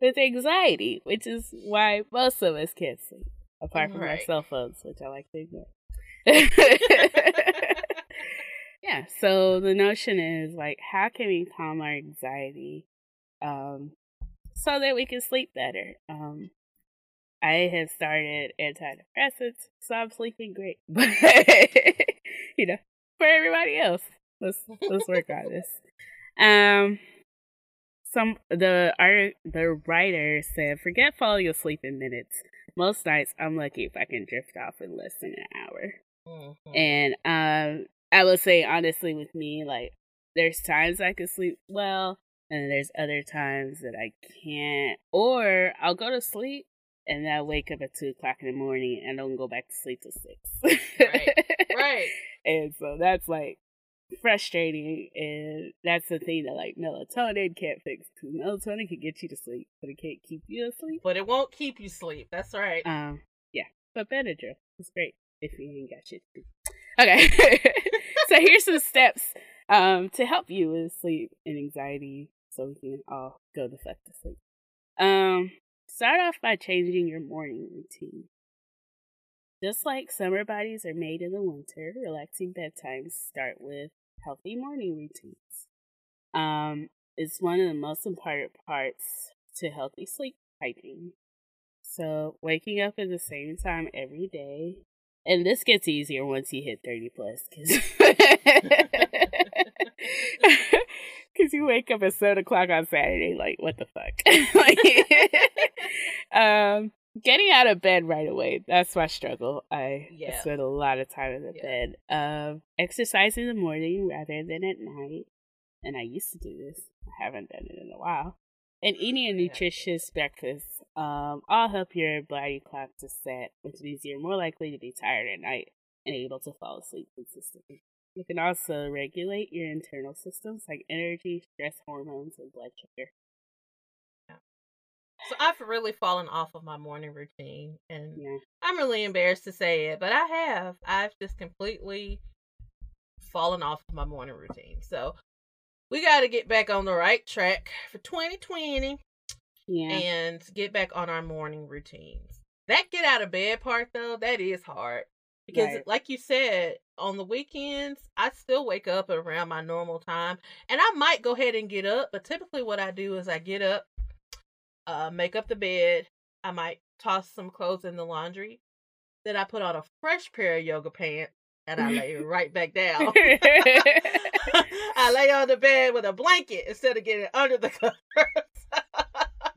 with anxiety, which is why most of us can't sleep, apart from right. our cell phones, which I like to ignore. Yeah, so the notion is like, how can we calm our anxiety um, so that we can sleep better? Um, I have started antidepressants, so I'm sleeping great. But you know, for everybody else, let's let's work on this. Um. Some the art the writer said, forget follow your sleep in minutes. Most nights I'm lucky if I can drift off in less than an hour. Mm-hmm. And um, I will say honestly with me, like there's times I can sleep well, and there's other times that I can't. Or I'll go to sleep and I wake up at two o'clock in the morning and don't go back to sleep till six. Right, right. And so that's like frustrating, and that's the thing that like melatonin can't fix, because melatonin can get you to sleep, but it can't keep you asleep. But it won't keep you sleep. That's right. Um, yeah. But Benadryl is great if you ain't got shit to do. Okay. So here's some steps um to help you with sleep and anxiety, so we can all go the fuck to sleep. Um, start off by changing your morning routine. Just like summer bodies are made in the winter, relaxing bedtimes start with healthy morning routines. Um, it's one of the most important parts to healthy sleep hygiene. So waking up at the same time every day, and this gets easier once you hit thirty plus, because you wake up at seven o'clock on Saturday, like, what the fuck? um. Getting out of bed right away, that's my struggle. I yeah. spend a lot of time in the yeah. bed. Um, exercise in the morning rather than at night. And I used to do this. I haven't done it in a while. And eating a nutritious yeah. breakfast. Um, all help your body clock to set, which means you're more likely to be tired at night and able to fall asleep consistently. You can also regulate your internal systems like energy, stress hormones, and blood sugar. So I've really fallen off of my morning routine, and yeah. I'm really embarrassed to say it, but I have. I've just completely fallen off of my morning routine. So we got to get back on the right track for twenty twenty yeah. and get back on our morning routines. That get out of bed part, though, that is hard. Because right. like you said, on the weekends, I still wake up around my normal time, and I might go ahead and get up, but typically what I do is I get up, Uh, make up the bed. I might toss some clothes in the laundry. Then I put on a fresh pair of yoga pants and I lay right back down. I lay on the bed with a blanket instead of getting under the covers.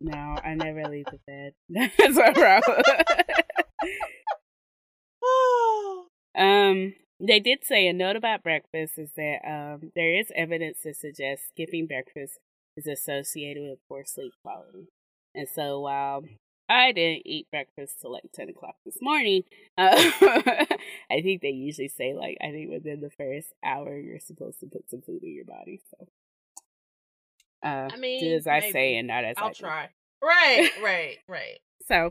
No, I never leave the bed. That's my problem. um, they did say a note about breakfast is that um, there is evidence to suggest skipping breakfast is associated with poor sleep quality. And so while I didn't eat breakfast till like ten o'clock this morning, uh, I think they usually say like, I think within the first hour, you're supposed to put some food in your body. So, uh, I mean, do as I maybe. say and not as I'll I do. try. Right, right, right. So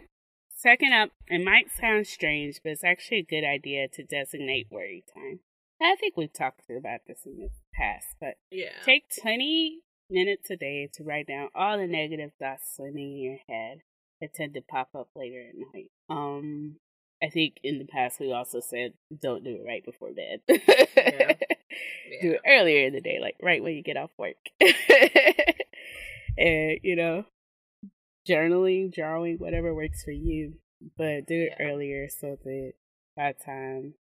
second up, it might sound strange, but it's actually a good idea to designate worry time. And I think we've talked about this in the past, but yeah. take twenty minutes a day to write down all the negative thoughts swimming in your head that tend to pop up later at night. Um, I think in the past we also said don't do it right before bed. Yeah. Yeah. Do it earlier in the day, like right when you get off work. And, you know, journaling, drawing, whatever works for you, but do it yeah. earlier so that by the time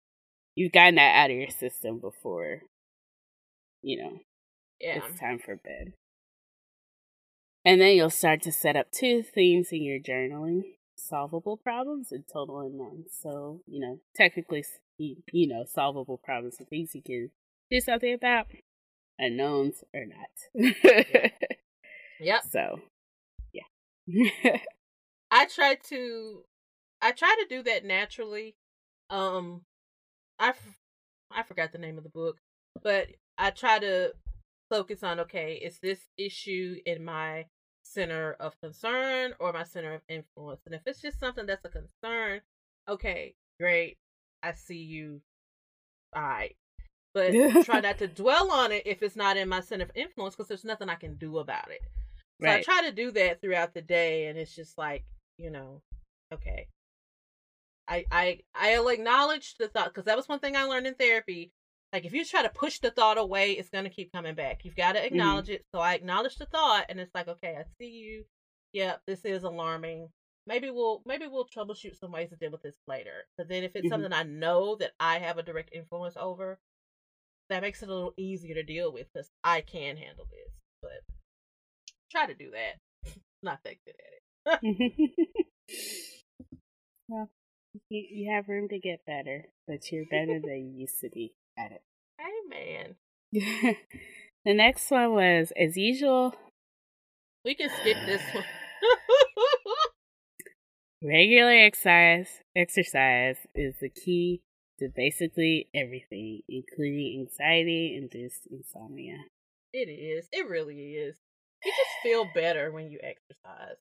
you've gotten that out of your system before, you know, yeah. it's time for bed. And then you'll start to set up two themes in your journaling: solvable problems and total unknowns. So, you know, technically, you know, solvable problems are things you can do something about, unknowns or not. Yeah. Yep. So, yeah. I try to, I try to do that naturally. Um, I, I forgot the name of the book, but I try to focus on, okay, is this issue in my center of concern or my center of influence? And if it's just something that's a concern, okay, great, I see you, all right. But try not to dwell on it if it's not in my center of influence, because there's nothing I can do about it. So right. I try to do that throughout the day, and it's just like, you know, okay, I I I'll acknowledge the thought, because that was one thing I learned in therapy. Like, if you try to push the thought away, it's going to keep coming back. You've got to acknowledge mm-hmm. it. So I acknowledge the thought, and it's like, okay, I see you. Yep, this is alarming. Maybe we'll maybe we'll troubleshoot some ways to deal with this later. But then if it's mm-hmm. something I know that I have a direct influence over, that makes it a little easier to deal with because I can handle this. But try to do that. Not that good at it. Well, you have room to get better, but you're better than you used to be. At it. Hey, man. The next one was, as usual, we can skip this one. Regular exercise exercise is the key to basically everything, including anxiety-induced insomnia. It is. It really is. You just feel better when you exercise.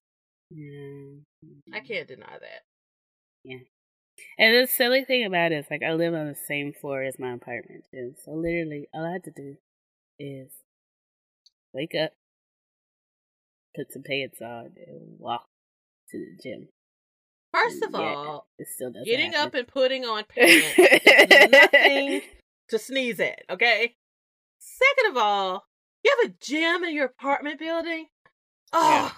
Mm-hmm. I can't deny that. Yeah. And the silly thing about it is, like, I live on the same floor as my apartment, and so literally all I had to do is wake up, put some pants on, and walk to the gym. First and of yet, all, it still doesn't getting happen. Up and putting on pants is nothing to sneeze at, okay? Second of all, you have a gym in your apartment building? Oh. Yeah.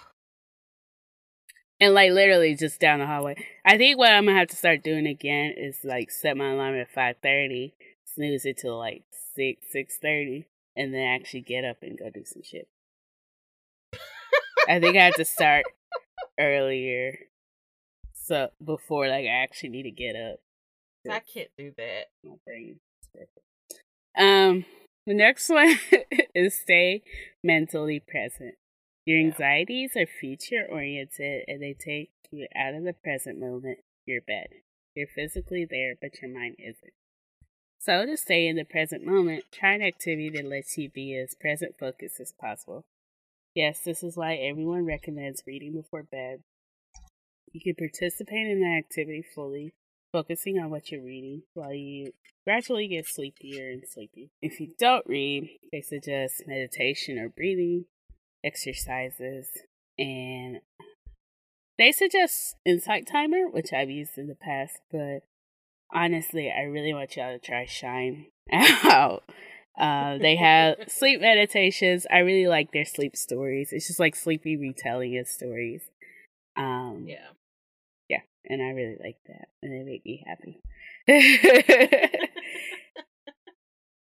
And, like, literally just down the hallway. I think what I'm going to have to start doing again is, like, set my alarm at five thirty, snooze it till, like, six, six thirty, and then actually get up and go do some shit. I think I have to start earlier, so before, like, I actually need to get up. I can't do that. My brain. Um, the next one is stay mentally present. Your anxieties are future-oriented, and they take you out of the present moment. You're bad. You're physically there, but your mind isn't. So to stay in the present moment, try an activity that lets you be as present focused as possible. Yes, this is why everyone recommends reading before bed. You can participate in that activity fully, focusing on what you're reading, while you gradually get sleepier and sleepy. If you don't read, they suggest meditation or breathing exercises, and they suggest Insight Timer, which I've used in the past, but honestly, I really want y'all to try Shine out. Uh, they have sleep meditations. I really like their sleep stories. It's just like Sleepy retelling his stories. Um, yeah. Yeah, and I really like that, and they make me happy.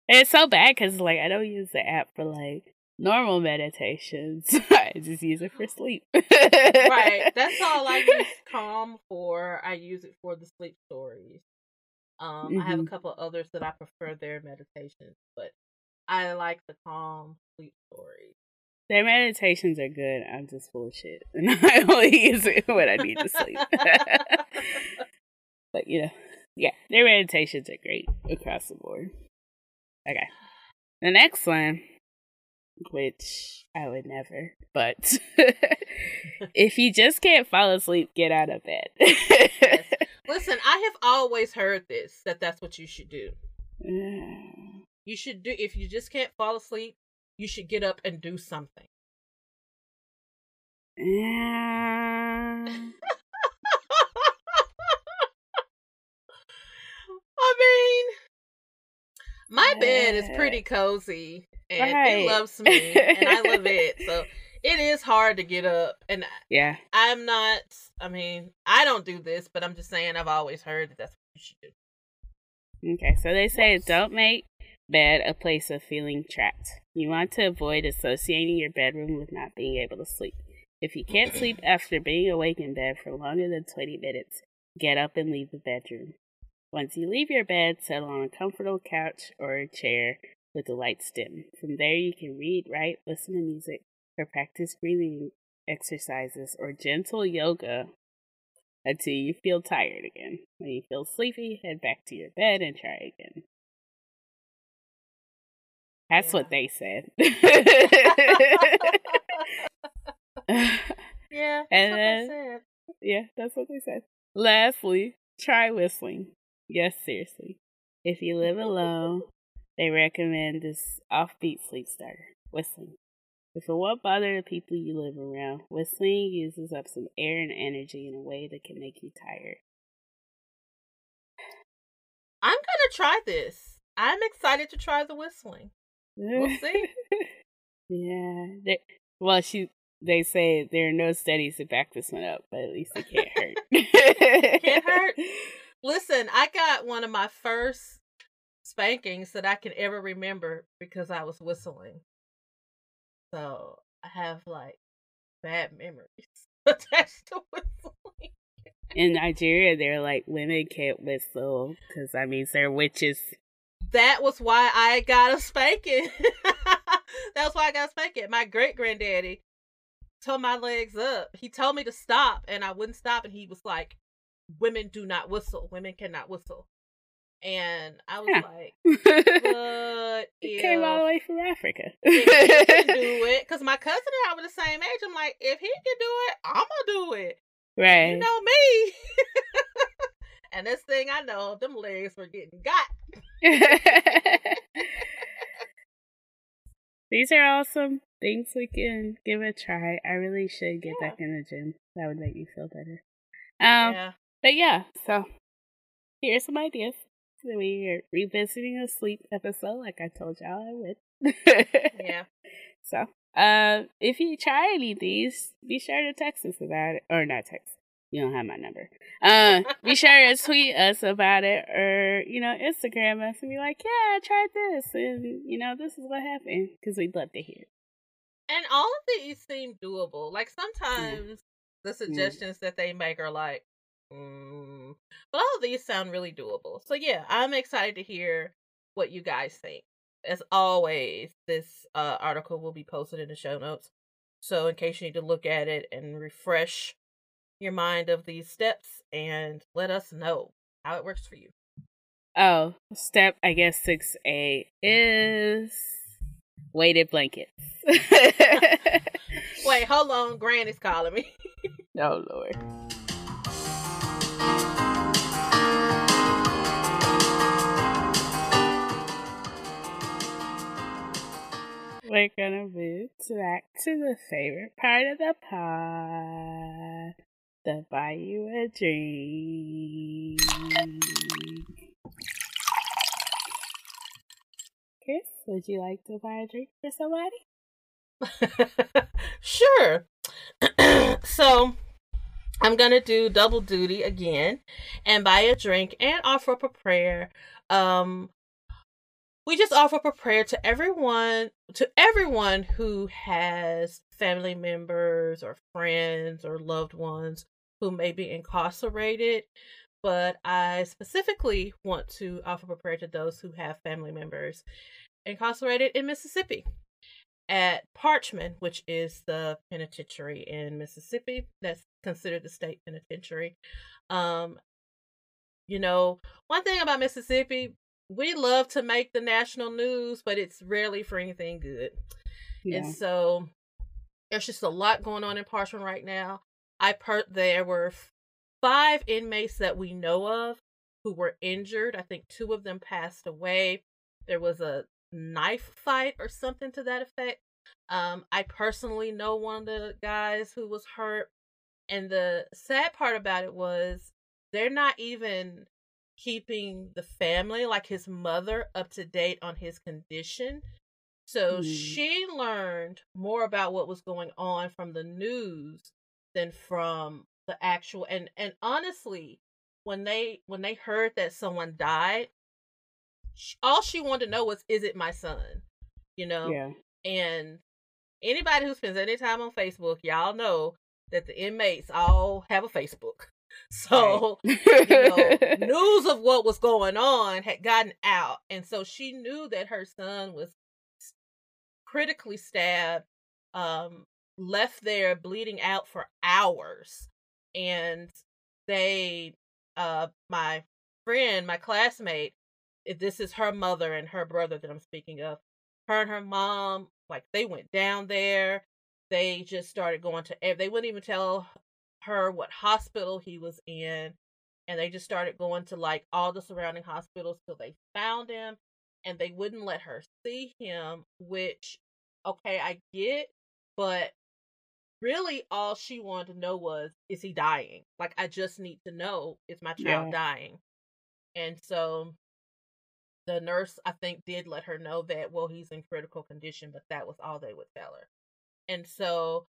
It's so bad because, like, I don't use the app for, like, normal meditations. I just use it for sleep. Right. That's all I use Calm for. I use it for the sleep stories. Um, mm-hmm. I have a couple others that I prefer their meditations, but I like the Calm sleep stories. Their meditations are good. I'm just full of shit, and I only use it when I need to sleep. But, you know, yeah, their meditations are great across the board. Okay. The next one, which I would never, but if you just can't fall asleep, get out of bed. Yes. Listen, I have always heard this, that that's what you should do. You should do, if you just can't fall asleep, you should get up and do something. Yeah. I mean, my bed is pretty cozy, and right. It loves me, and I love it. So it is hard to get up, and yeah, I'm not. I mean, I don't do this, but I'm just saying I've always heard that that's what you should do. Okay, so they say don't make bed a place of feeling trapped. You want to avoid associating your bedroom with not being able to sleep. If you can't sleep after being awake in bed for longer than twenty minutes, get up and leave the bedroom. Once you leave your bed, settle on a comfortable couch or a chair with the lights dim. From there, you can read, write, listen to music, or practice breathing exercises or gentle yoga until you feel tired again. When you feel sleepy, head back to your bed and try again. That's yeah. what they said. Yeah, that's and then, what they said. Yeah, that's what they said. Lastly, try whistling. Yes, seriously. If you live alone, they recommend this offbeat sleep starter, whistling. If it won't bother the people you live around, whistling uses up some air and energy in a way that can make you tired. I'm going to try this. I'm excited to try the whistling. We'll see. Yeah. They're, well, she. They say there are no studies to back this one up, but at least it can't hurt. It can't hurt. Listen, I got one of my first spankings that I can ever remember because I was whistling. So I have, like, bad memories attached to whistling. In Nigeria, they're like, women can't whistle because that means they're witches. That was why I got a spanking. That's why I got a spanking. My great granddaddy tore my legs up. He told me to stop, and I wouldn't stop. And he was like, "Women do not whistle. Women cannot whistle." And I was yeah. like, "What?" It came all the way from Africa. If he can do it, because my cousin and I were the same age. I'm like, if he can do it, I'm gonna do it. Right? You know me. And this thing I know, them legs were getting got. These are awesome things we can give a try. I really should get yeah. back in the gym. That would make me feel better. Um, yeah. But yeah, so here's some ideas. We're revisiting a sleep episode like I told y'all I would. Yeah. So uh, if you try any of these, be sure to text us about it. Or not text. You don't have my number. Uh, be sure to tweet us about it, or, you know, Instagram us and be like, yeah, I tried this, and, you know, this is what happened, because we'd love to hear. And all of these seem doable. Like, sometimes mm. the suggestions mm. that they make are like, mm. but all of these sound really doable. So, yeah, I'm excited to hear what you guys think. As always, this uh, article will be posted in the show notes. So, in case you need to look at it and refresh your mind of these steps, and let us know how it works for you. Oh, step, I guess, six A is weighted blankets. Wait, hold on. Granny's calling me. Oh, Lord. We're gonna move back to the favorite part of the pod, the buy you a drink. Chris, would you like to buy a drink for somebody? Sure. So, I'm gonna do double duty again and buy a drink and offer up a prayer. Um, We just offer up a prayer to everyone, to everyone who has family members or friends or loved ones who may be incarcerated. But I specifically want to offer up a prayer to those who have family members incarcerated in Mississippi at Parchman, which is the penitentiary in Mississippi. That's considered the state penitentiary. Um, you know, one thing about Mississippi, we love to make the national news, but it's rarely for anything good. Yeah. And so there's just a lot going on in Parchman right now. I per- There were five inmates that we know of who were injured. I think two of them passed away. There was a knife fight or something to that effect. Um, I personally know one of the guys who was hurt. And the sad part about it was they're not even keeping the family, like his mother, up to date on his condition. So mm. she learned more about what was going on from the news than from the actual. And, and honestly, when they when they heard that someone died, she, all she wanted to know was, "Is it my son?" You know. Yeah. And anybody who spends any time on Facebook, y'all know that the inmates all have a Facebook. So, you know, news of what was going on had gotten out. And so she knew that her son was critically stabbed, um, left there bleeding out for hours. And they, uh, my friend, my classmate, this is her mother and her brother that I'm speaking of, her and her mom, like, they went down there. They just started going to, they wouldn't even tell her what hospital he was in, and they just started going to like all the surrounding hospitals till they found him, and they wouldn't let her see him, which, okay, I get, but really all she wanted to know was, is he dying? Like, I just need to know, is my child yeah. dying? And so the nurse, I think, did let her know that, well, he's in critical condition, but that was all they would tell her. And so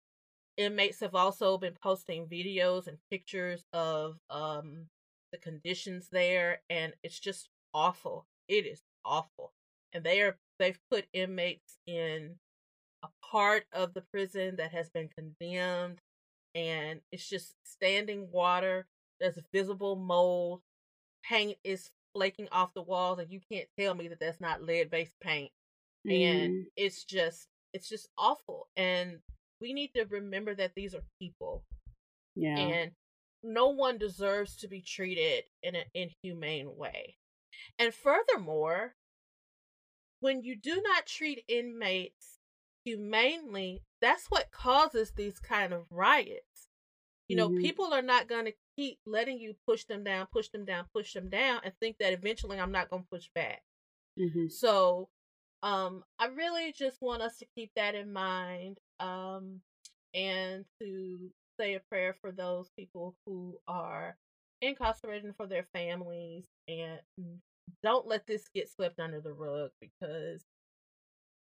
inmates have also been posting videos and pictures of um, the conditions there, and it's just awful. It is awful. And they are, they've put inmates in a part of the prison that has been condemned, and it's just standing water. There's visible mold. Paint is flaking off the walls, and you can't tell me that that's not lead-based paint. Mm. And it's just, it's just awful. And we need to remember that these are people. Yeah. And no one deserves to be treated in an inhumane way. And furthermore, when you do not treat inmates humanely, that's what causes these kind of riots. You mm-hmm. know, people are not going to keep letting you push them down, push them down, push them down, and think that eventually I'm not going to push back. Mm-hmm. So, um, I really just want us to keep that in mind. Um, and to say a prayer for those people who are incarcerated, for their families, and don't let this get swept under the rug, because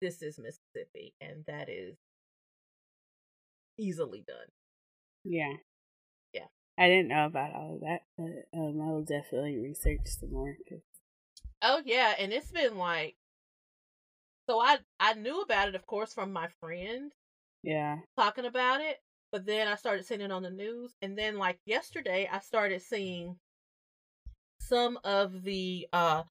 this is Mississippi, and that is easily done. Yeah. Yeah. I didn't know about all of that, but um, I'll definitely research some more. Cause... Oh, yeah, and it's been like, so I, I knew about it, of course, from my friend. Yeah. Talking about it, but then I started seeing it on the news, and then like yesterday I started seeing some of the uh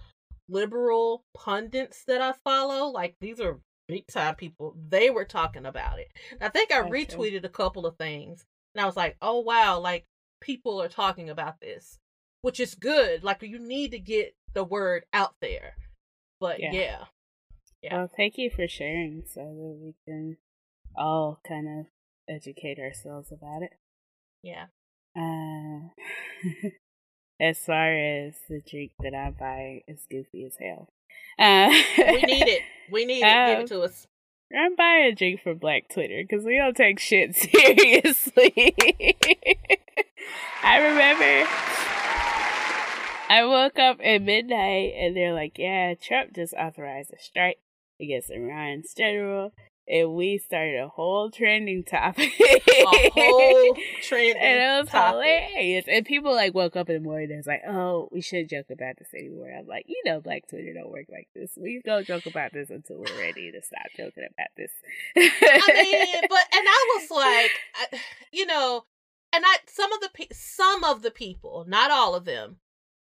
liberal pundits that I follow, like these are big time people, they were talking about it. And I think I That's retweeted true. a couple of things, and I was like, oh wow, like people are talking about this, which is good. Like, you need to get the word out there. But yeah. yeah. yeah. Well, thank you for sharing so that we can all kind of educate ourselves about it. Yeah. Uh, as far as the drink that I buy is goofy as hell. Uh, we need it. We need it. Um, Give it to us. I'm buying a drink for Black Twitter because we don't take shit seriously. I remember I woke up at midnight and they're like, yeah, Trump just authorized a strike against Iran's general. And we started a whole trending topic. A whole trending and it was topic. Hilarious. And people like woke up in the morning and was like, oh, we shouldn't joke about this anymore. I'm like, you know, Black Twitter don't work like this. We don't joke about this until we're ready to stop joking about this. I mean, but, and I was like, you know, and I, some of the, pe- some of the people, not all of them,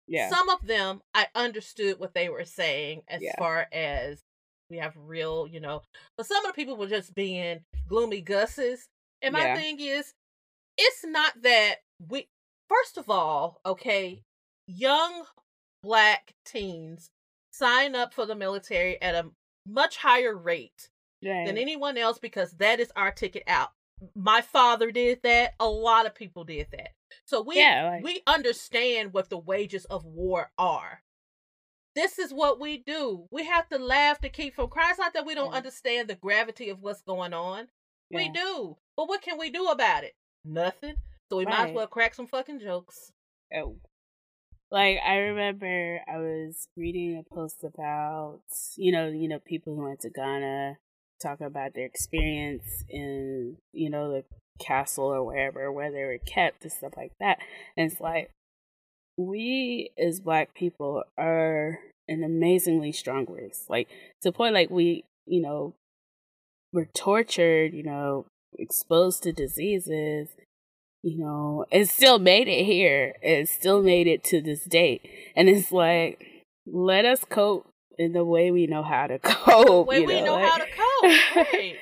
yeah. some of them, I understood what they were saying as yeah. far as, we have real, you know, but some of the people were just being gloomy gusses. And my yeah. thing is, it's not that we, first of all, okay, young Black teens sign up for the military at a much higher rate right. than anyone else because that is our ticket out. My father did that. A lot of people did that. So we yeah, like... we understand what the wages of war are. This is what we do. We have to laugh to keep from crying. It's not that we don't yeah. understand the gravity of what's going on. Yeah. We do. But what can we do about it? Nothing. So we right. might as well crack some fucking jokes. Oh. Like, I remember I was reading a post about, you know, you know, people who went to Ghana talking about their experience in, you know, the castle or wherever, where they were kept and stuff like that. And it's like, we as Black people are an amazingly strong race. Like, to the point, like, we, you know, we're tortured, you know, exposed to diseases, you know, and still made it here and still made it to this day. And it's like, let us cope in the way we know how to cope. The way you know? we know like, how to cope. Right.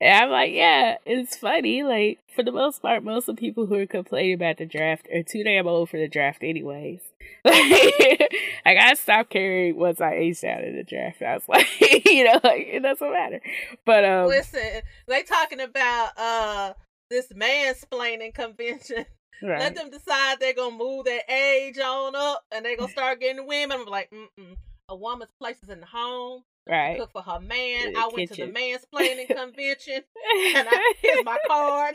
And I'm like, yeah, it's funny. Like, for the most part, most of the people who are complaining about the draft are too damn old for the draft anyways. Like, like I stopped caring once I aged out of the draft. I was like, you know, like, it doesn't matter. But um, listen, they talking about uh this mansplaining convention. Right. Let them decide they're going to move their age on up and they're going to start getting women. I'm like, mm-mm. A woman's place is in the home. Right. Cook for her man. I kitchen. went to the mansplaining convention and I hit my card.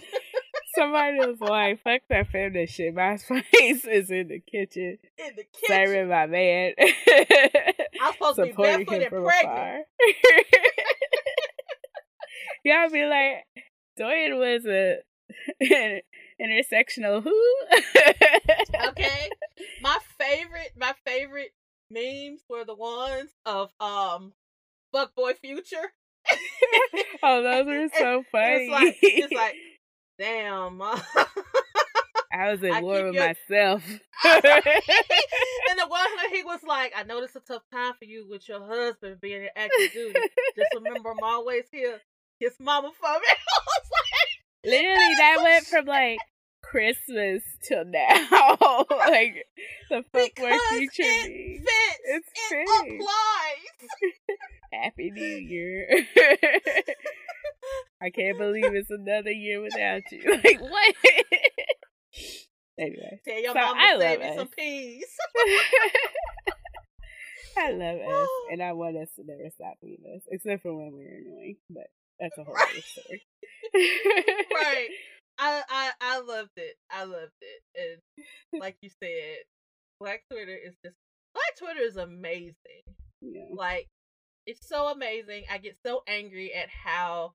Somebody was like, fuck that feminist shit. My place is in the kitchen. In the kitchen. Serving my man. I'm supposed to be barefoot and pregnant. Y'all be like, Doyen was a intersectional who? Okay. My favorite, my favorite memes were the ones of um Fuckboy Future. Oh, those were so funny. It's like, it's like damn. I was in I war with your... myself. And the one he was like, I know this is a tough time for you with your husband being an active duty. Just remember I'm always here. His mama for me. I was like, literally that went from like Christmas till now. Like the Fuckboy Future it me. Fits. It's it fitting. Applies. Happy New Year. I can't believe it's another year without you. Like what? Anyway. Tell your so mama I save you some peas. I love us and I want us to never stop being us. Except for when we're annoying. But that's a whole other story. Right. I, I I loved it. I loved it. And like you said, Black Twitter is just Black Twitter is amazing. Yeah. Like, it's so amazing. I get so angry at how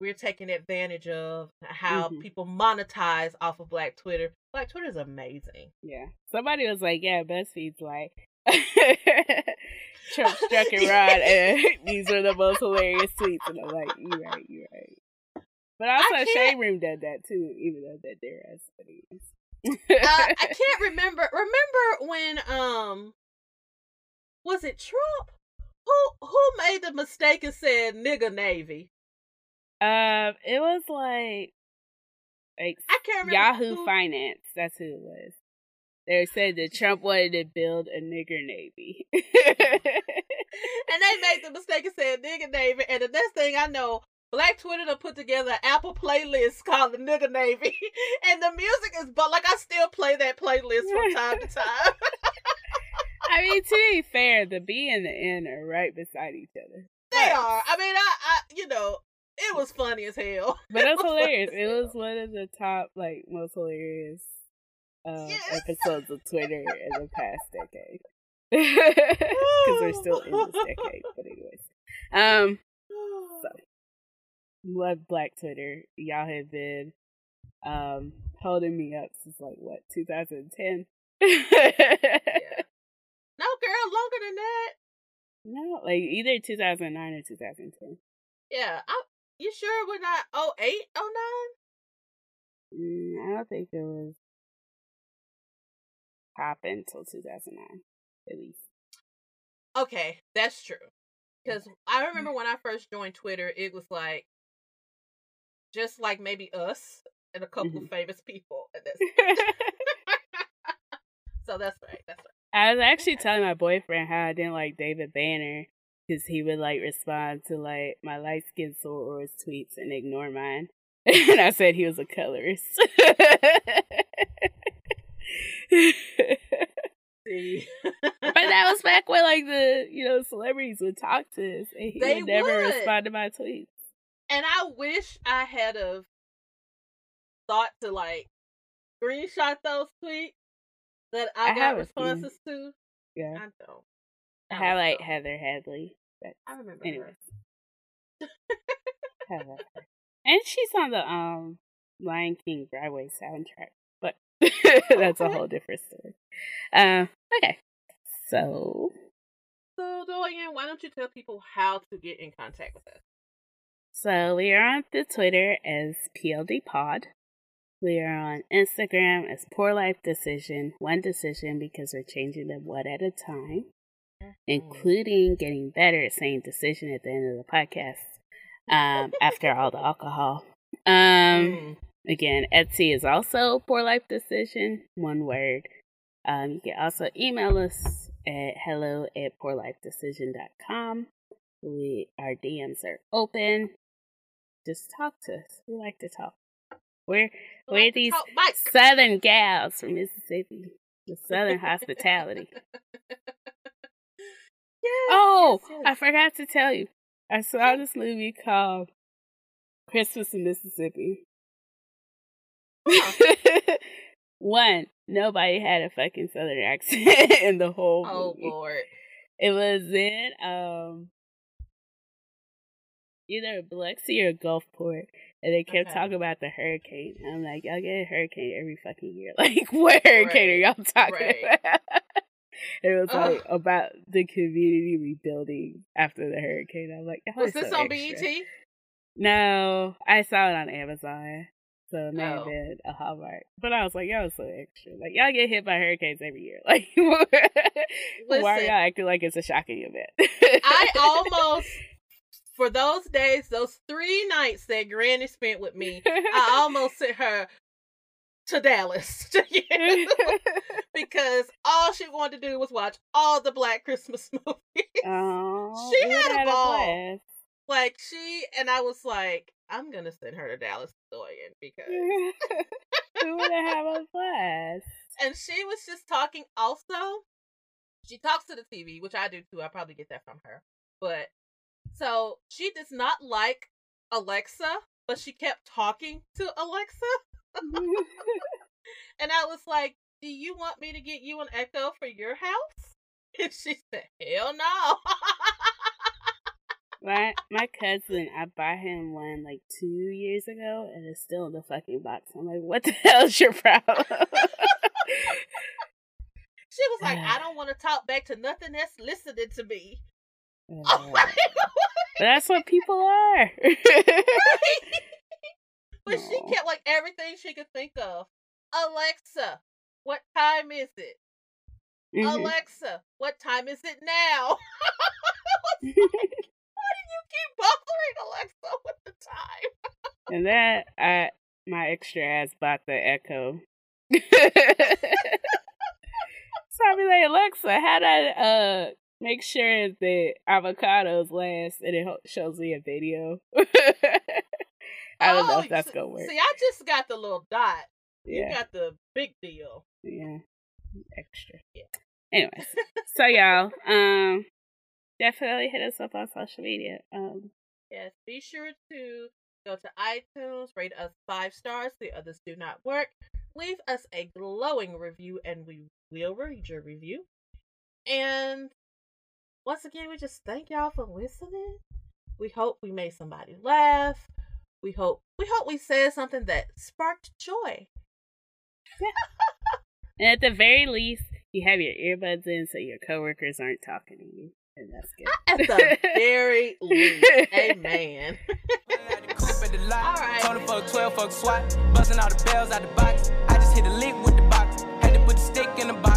we're taking advantage of how mm-hmm. people monetize off of Black Twitter. Black Twitter is amazing. Yeah. Somebody was like, yeah, BuzzFeed's like Trump struck Iran and these are the most hilarious tweets. And I'm like, you're right, you're right. But also, Shade Room did that too, even though that they're as funny. uh, I can't remember. Remember when um, was it Trump who who made the mistake and said "nigga Navy"? Um, it was like, like I can't remember Yahoo who... Finance. That's who it was. They said that Trump wanted to build a nigger navy. And they made the mistake and said nigger navy. And the next thing I know, Black Twitter done put together an Apple playlist called the Nigger Navy. And the music is, but like I still play that playlist from time to time. I mean, to be fair, the B and the N are right beside each other. They but, are. I mean, I, I, you know, it was funny as hell. But it was hilarious. It was one of the top, like, most hilarious um, yes. episodes of Twitter in the past decade. Because we're still in this decade. But anyways. Um, so. Love Black Twitter. Y'all have been um, holding me up since like what, two thousand ten? Yeah. No, girl, longer than that. No, like either two thousand nine or two thousand ten. Yeah, I, you sure we're not oh eight, oh nine? Mm, I don't think it was popping until two thousand nine, at least. Okay, that's true. Because I remember when I first joined Twitter, it was like. Just like maybe us and a couple mm-hmm. of famous people at this. So that's right. That's right. I was actually telling my boyfriend how I didn't like David Banner because he would like respond to like my light skinned soror's tweets and ignore mine. And I said he was a colorist. See. But that was back when like the you know celebrities would talk to us and he they would never would. respond to my tweets. And I wish I had a thought to like screenshot those tweets that I, I got responses to. Yeah, I don't. I, I don't highlight know. Heather Hadley. But I remember. Anyways, Heather, and she's on the um Lion King Broadway soundtrack, but that's okay. A whole different story. Um, uh, okay, so so Doyen, why don't you tell people how to get in contact with us? So we are on the Twitter as P L D Pod. We are on Instagram as Poor Life Decision, one decision because we're changing them one at a time, mm-hmm. including getting better at saying decision at the end of the podcast um, after all the alcohol. Um, mm. Again, Etsy is also Poor Life Decision, one word. Um, you can also email us at hello at poor life decision dot com. We, our D Ms are open. Just talk to us. We like to talk. We're we we're like these talk, Southern gals from Mississippi. The Southern hospitality. Yes, oh, yes, yes. I forgot to tell you. I saw this movie called Christmas in Mississippi. Huh. One, nobody had a fucking Southern accent in the whole oh, movie. Oh, Lord. It was in um either Biloxi or Gulfport, and they kept okay. talking about the hurricane. And I'm like, y'all get a hurricane every fucking year. Like, what hurricane right. are y'all talking right. about? And it was Ugh. like about the community rebuilding after the hurricane. I'm like, was this so on extra. B E T? No, I saw it on Amazon, so it may have been a Hallmark. But I was like, y'all was so extra. Like, y'all get hit by hurricanes every year. Like, why are y'all acting like it's a shocking event? I almost. For those days, those three nights that Granny spent with me, I almost sent her to Dallas to get, because all she wanted to do was watch all the Black Christmas movies. Oh, she had a ball. A like she and I was like, I'm gonna send her to Dallas, Doyen, because we want to have a blast. And she was just talking. Also, she talks to the T V, which I do too. I probably get that from her, but. So she does not like Alexa, but she kept talking to Alexa. And I was like, do you want me to get you an Echo for your house? And she said, hell no. my, my cousin, I bought him one like two years ago, and it's still in the fucking box. I'm like, what the hell's your problem? She was like, I don't want to talk back to nothing that's listening to me. Oh my God. That's what people are. Right? But Aww. She kept like everything she could think of. Alexa, what time is it? Mm-hmm. Alexa, what time is it now? I was like, why do you keep bothering Alexa with the time? And that I my extra ass bought the Echo. Alexa, how do I uh, make sure that avocados last? And it shows me a video. I don't oh, know if that's going to work. See, I just got the little dot. Yeah. You got the big deal. Yeah. Extra. Yeah. Anyways. So, y'all, um, definitely hit us up on social media. Um, yes. Be sure to go to iTunes, rate us five stars. The others do not work. Leave us a glowing review, and we will read your review. And once again, we just thank y'all for listening. We hope we made somebody laugh. We hope we hope we said something that sparked joy. Yeah. And at the very least, you have your earbuds in so your coworkers aren't talking to you, and that's good. At the very least, amen. All right. Told him fuck twelve, fuck SWAT. Busting all the bells out the box. I just hit a lick with the box. Had to put the stick in the box.